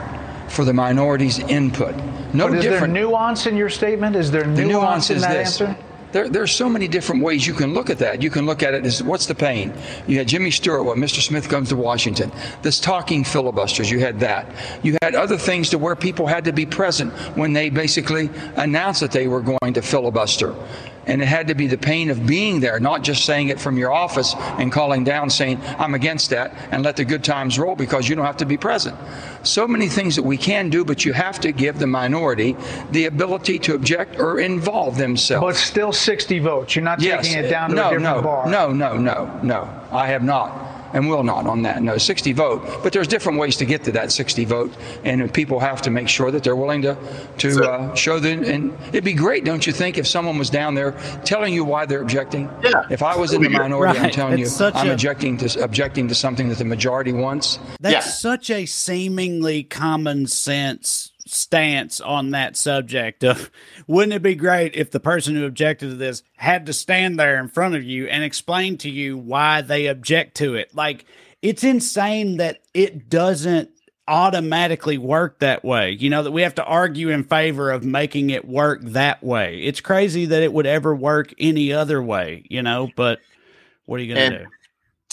for the minority's input. No different. Is there nuance in your statement? Is there nuance, the nuance in that this. answer? There, there are so many different ways you can look at that. You can look at it as, what's the pain? You had Jimmy Stewart when Mister Smith comes to Washington. This talking filibusters, you had that. You had other things to where people had to be present when they basically announced that they were going to filibuster. And it had to be the pain of being there, not just saying it from your office and calling down saying, I'm against that, and let the good times roll because you don't have to be present. So many things that we can do, but you have to give the minority the ability to object or involve themselves. But still sixty votes. You're not yes. taking it down to no, a different no, bar. No, no, no, no. I have not. And will not on that. No, sixty vote. But there's different ways to get to that sixty vote, and people have to make sure that they're willing to to so, uh, show the. And it'd be great, don't you think, if someone was down there telling you why they're objecting? Yeah. If I was in the minority, right. I'm telling it's you, I'm a, objecting to objecting to something that the majority wants. That's yeah. such a seemingly common sense stance on that subject of, wouldn't it be great if the person who objected to this had to stand there in front of you and explain to you why they object to it? Like, it's insane that it doesn't automatically work that way. You know, that we have to argue in favor of making it work that way. It's crazy that it would ever work any other way, you know, but what are you going to do?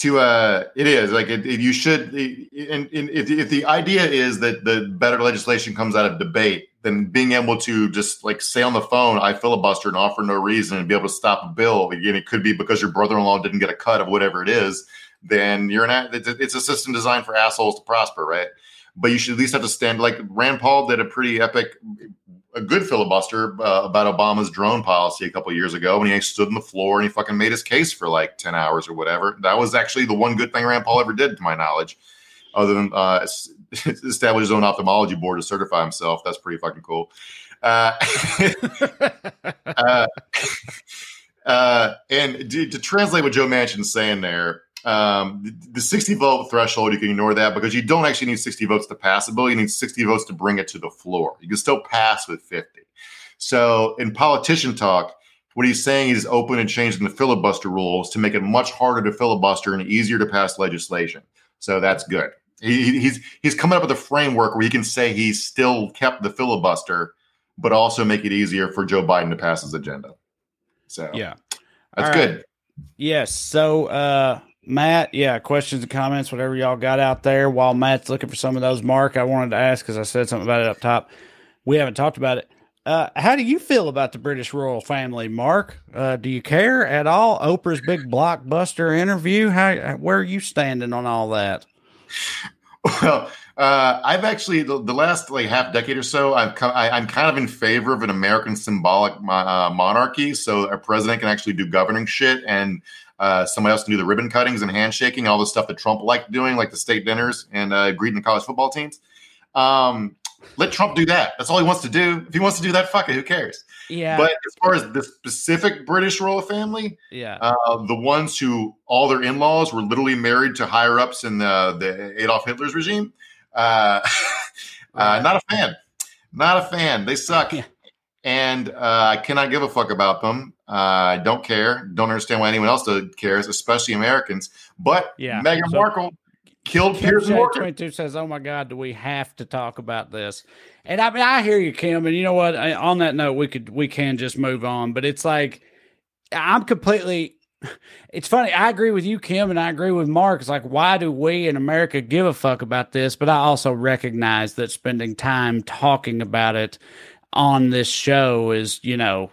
To uh, it is like it, it, you should, it, and, and if, if the idea is that the better legislation comes out of debate, then being able to just like say on the phone, I filibuster and offer no reason and be able to stop a bill, and it could be because your brother-in-law didn't get a cut of whatever it is, then you're an it's a system designed for assholes to prosper, right? But you should at least have to stand. Like Rand Paul did a pretty epic, a good filibuster uh, about Obama's drone policy a couple of years ago, when he stood on the floor and he fucking made his case for like ten hours or whatever. That was actually the one good thing Rand Paul ever did, to my knowledge, other than uh, establish his own ophthalmology board to certify himself. That's pretty fucking cool. Uh, uh, uh, and to, to translate what Joe Manchin's saying there, Um, the sixty vote threshold, you can ignore that because you don't actually need sixty votes to pass a bill. You need sixty votes to bring it to the floor. You can still pass with fifty. So in politician talk, what he's saying is open and changing the filibuster rules to make it much harder to filibuster and easier to pass legislation. So that's good. He, he's he's coming up with a framework where he can say he still kept the filibuster, but also make it easier for Joe Biden to pass his agenda. So yeah, that's right. Good. Yes. So, uh, Matt, yeah, questions and comments, whatever y'all got out there. While Matt's looking for some of those, Mark, I wanted to ask, because I said something about it up top. We haven't talked about it. Uh, how do you feel about the British royal family, Mark? Uh, do you care at all? Oprah's big blockbuster interview. How, where are you standing on all that? Well, uh, I've actually the, the last like half decade or so, I've come, I, I'm kind of in favor of an American symbolic uh, monarchy, so a president can actually do governing shit, and Uh, somebody else can do the ribbon cuttings and handshaking, all the stuff that Trump liked doing, like the state dinners and uh, greeting the college football teams. Um, let Trump do that. That's all he wants to do. If he wants to do that, fuck it. Who cares? Yeah. But as far as the specific British royal family, yeah, uh, the ones who all their in-laws were literally married to higher-ups in the, the Adolf Hitler's regime, uh, right. uh, not a fan. Not a fan. They suck. Yeah. And uh, I cannot give a fuck about them. I uh, don't care. Don't understand why anyone else cares, especially Americans. But yeah, Meghan so, Markle killed Piers Morgan. twenty-two says, oh, my God, do we have to talk about this? And I mean, I hear you, Kim. And you know what? On that note, we could we can just move on. But it's like I'm completely – it's funny. I agree with you, Kim, and I agree with Mark. It's like, why do we in America give a fuck about this? But I also recognize that spending time talking about it on this show is, you know,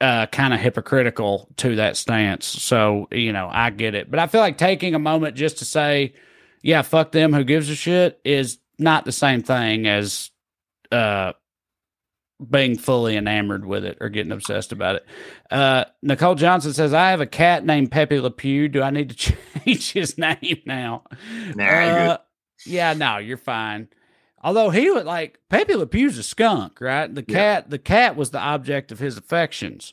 uh, kind of hypocritical to that stance. So, you know, I get it. But I feel like taking a moment just to say, yeah, fuck them, who gives a shit, is not the same thing as uh, being fully enamored with it or getting obsessed about it. Uh, Nicole Johnson says, I have a cat named Pepe Le Pew. Do I need to change his name now? Nah, uh, good. Yeah, no, you're fine. Although he would like Pepe Le Pew's a skunk, right? The cat, yeah. the cat was the object of his affections.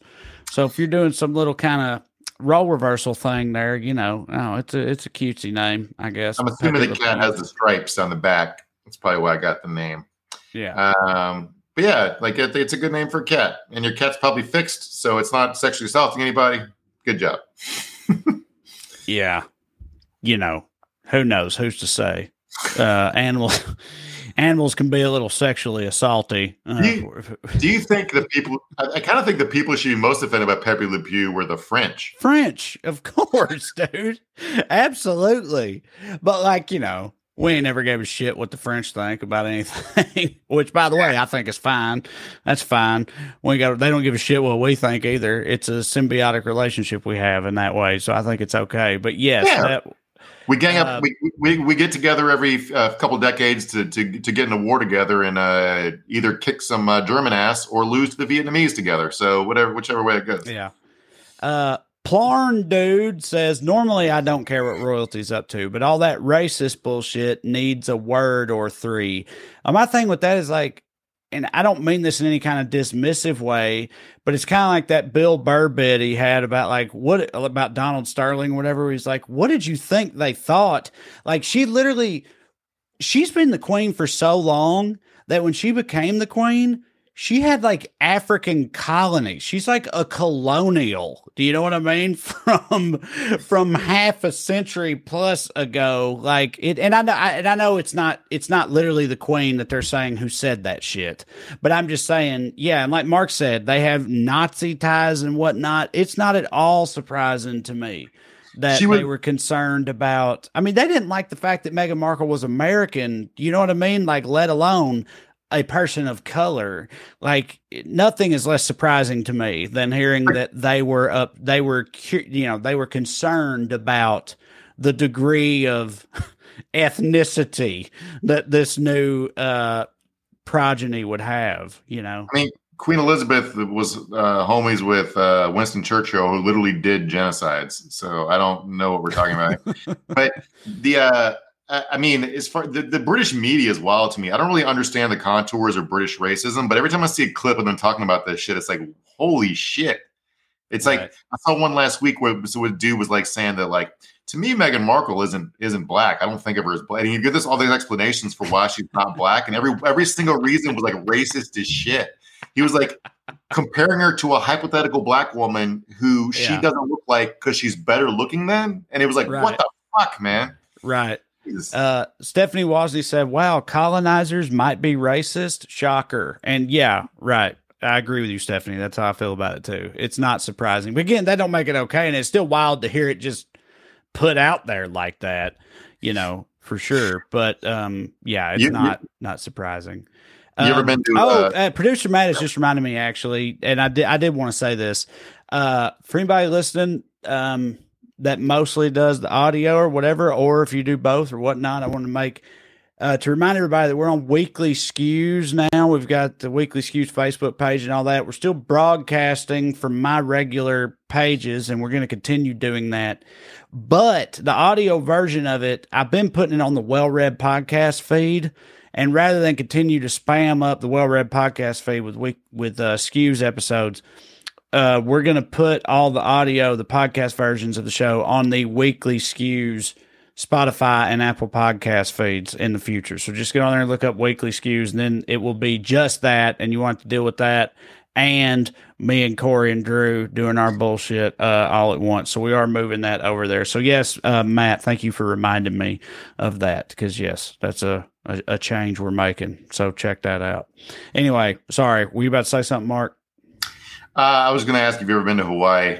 So if you're doing some little kind of role reversal thing there, you know, oh, it's a it's a cutesy name, I guess. I'm assuming Pepe the cat has the stripes on the back. That's probably why I got the name. Yeah. Um, but yeah, like it, it's a good name for a cat, and your cat's probably fixed, so it's not sexually assaulting anybody. Good job. Yeah. You know, who knows? Who's to say? Uh, animals. Animals can be a little sexually assaulty. Uh, do, you, do you think the people, I, I kind of think the people should be most offended by Pepe Le Pew were the French. French, of course, dude. Absolutely. But like, you know, we ain't never gave a shit what the French think about anything, which by the way, I think is fine. That's fine. We got, they don't give a shit what we think either. It's a symbiotic relationship we have in that way. So I think it's okay. But yes, yeah. that We gang up. Uh, we, we we get together every uh, couple decades to, to to get in a war together and uh, either kick some uh, German ass or lose to the Vietnamese together. So whatever, whichever way it goes. Yeah. Uh, Plarn Dude says, normally I don't care what royalty's up to, but all that racist bullshit needs a word or three. Uh, my thing with that is like, and I don't mean this in any kind of dismissive way, but it's kind of like that Bill Burr bit he had about like what about Donald Sterling, whatever. He's like, what did you think they thought? Like she literally, she's been the queen for so long that when she became the queen, she had like African colonies. She's like a colonial. Do you know what I mean? From from half a century plus ago, like it. And I know, I, and I know it's not it's not literally the queen that they're saying who said that shit. But I'm just saying, yeah. And like Mark said, they have Nazi ties and whatnot. It's not at all surprising to me that would, they were concerned about. I mean, they didn't like the fact that Meghan Markle was American. You know what I mean? Like, let alone a person of color. Like nothing is less surprising to me than hearing that they were up, they were, you know, they were concerned about the degree of ethnicity that this new uh, progeny would have, you know? I mean, Queen Elizabeth was uh, homies with uh, Winston Churchill, who literally did genocides. So I don't know what we're talking about. But the, uh, I mean, as far the, the British media is wild to me. I don't really understand the contours of British racism, but every time I see a clip of them talking about this shit, it's like, holy shit. It's right. Like I saw one last week where so a dude was like saying that, like, to me, Meghan Markle isn't isn't black. I don't think of her as black. And you give this all these explanations for why she's not black, and every every single reason was like racist as shit. He was like comparing her to a hypothetical black woman who yeah. she doesn't look like because she's better looking than. And it was like, right. What the fuck, man? Right. Uh, Stephanie Wozni said, wow, colonizers might be racist. Shocker. And yeah, right. I agree with you, Stephanie. That's how I feel about it too. It's not surprising. But again, that don't make it okay. And it's still wild to hear it just put out there like that, you know, for sure. But um, yeah, it's you, not, you, not surprising. You um, ever been to, oh, uh, uh, producer Matt has just reminded me actually. And I did, I did want to say this, uh, for anybody listening, um, that mostly does the audio or whatever, or if you do both or whatnot, I want to make, uh, to remind everybody that we're on Weekly Skews now. We've got the Weekly Skews Facebook page and all that. We're still broadcasting from my regular pages, and we're going to continue doing that. But the audio version of it, I've been putting it on the Well Read podcast feed. And rather than continue to spam up the Well Read podcast feed with, week, with uh, Skews episodes, Uh, we're going to put all the audio, the podcast versions of the show on the Weekly Skews, Spotify, and Apple podcast feeds in the future. So just get on there and look up Weekly Skews, and then it will be just that, and you won't have to deal with that. and me and Corey and Drew doing our bullshit uh, all at once. So we are moving that over there. So yes, uh, Matt, thank you for reminding me of that, because yes, that's a, a, a change we're making. So check that out. Anyway, sorry, were you about to say something, Mark? Uh, I was going to ask if you've ever been to Hawaii.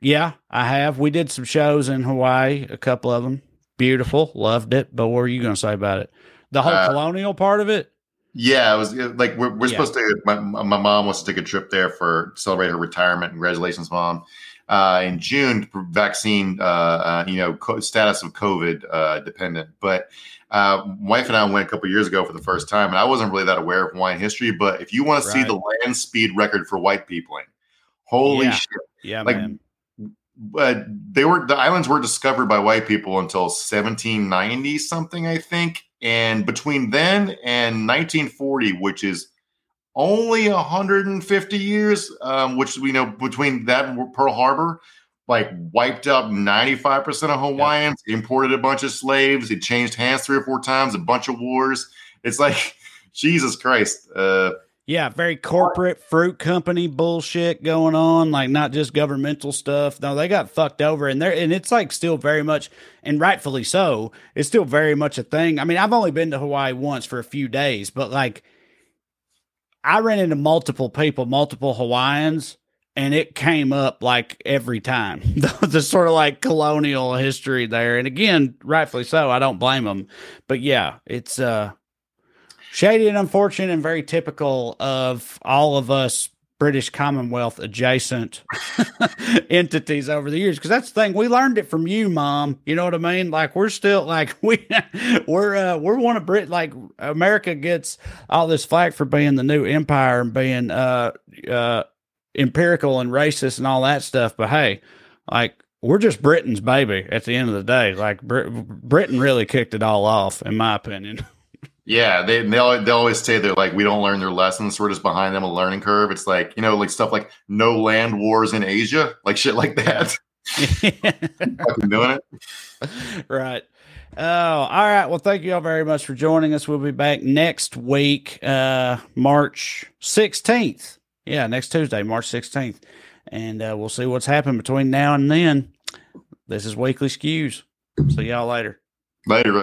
Yeah, I have. We did some shows in Hawaii, a couple of them. Beautiful. Loved it. But what were you going to say about it? The whole uh, colonial part of it? Yeah, it was like we're, we're yeah. supposed to. My, my mom wants to take a trip there for celebrate her retirement. Congratulations, Mom! Uh, in June, vaccine, uh, uh, you know, co- status of COVID uh, dependent. But uh, wife and I went a couple of years ago for the first time, and I wasn't really that aware of Hawaiian history. But if you want right. to see the land speed record for white peopling, holy yeah. shit! Yeah, like, man. Uh, they were the islands were discovered by white people until seventeen ninety something, I think. And between then and nineteen forty, which is only one hundred fifty years, um, which we know between that and Pearl Harbor, like wiped out ninety-five percent of Hawaiians, yeah. imported a bunch of slaves. It changed hands three or four times, a bunch of wars. It's like, Jesus Christ. Uh, yeah, very corporate fruit company bullshit going on, like not just governmental stuff. No, they got fucked over, and they're and it's like still very much, and rightfully so, it's still very much a thing. I mean, I've only been to Hawaii once for a few days, but like I ran into multiple people, multiple Hawaiians, and it came up like every time. The sort of like colonial history there. And again, rightfully so, I don't blame them. But yeah, it's uh shady and unfortunate and very typical of all of us British Commonwealth adjacent entities over the years. Because that's the thing. We learned it from you, Mom. You know what I mean? Like, we're still like, we, we're, uh, we're one of Brit, like America gets all this flack for being the new empire and being, uh, uh, empirical and racist and all that stuff. But hey, like, we're just Britain's baby at the end of the day. Like Br- Britain really kicked it all off, in my opinion. Yeah, they they always say they're like, we don't learn their lessons. We're just behind them a learning curve. It's like, you know, like stuff like no land wars in Asia, like shit like that. Fucking doing it. Right. Oh, all right. Well, thank you all very much for joining us. We'll be back next week, uh, March sixteenth. Yeah, next Tuesday, March sixteenth. And uh, we'll see what's happened between now and then. This is Weekly Skews. See y'all later. Later.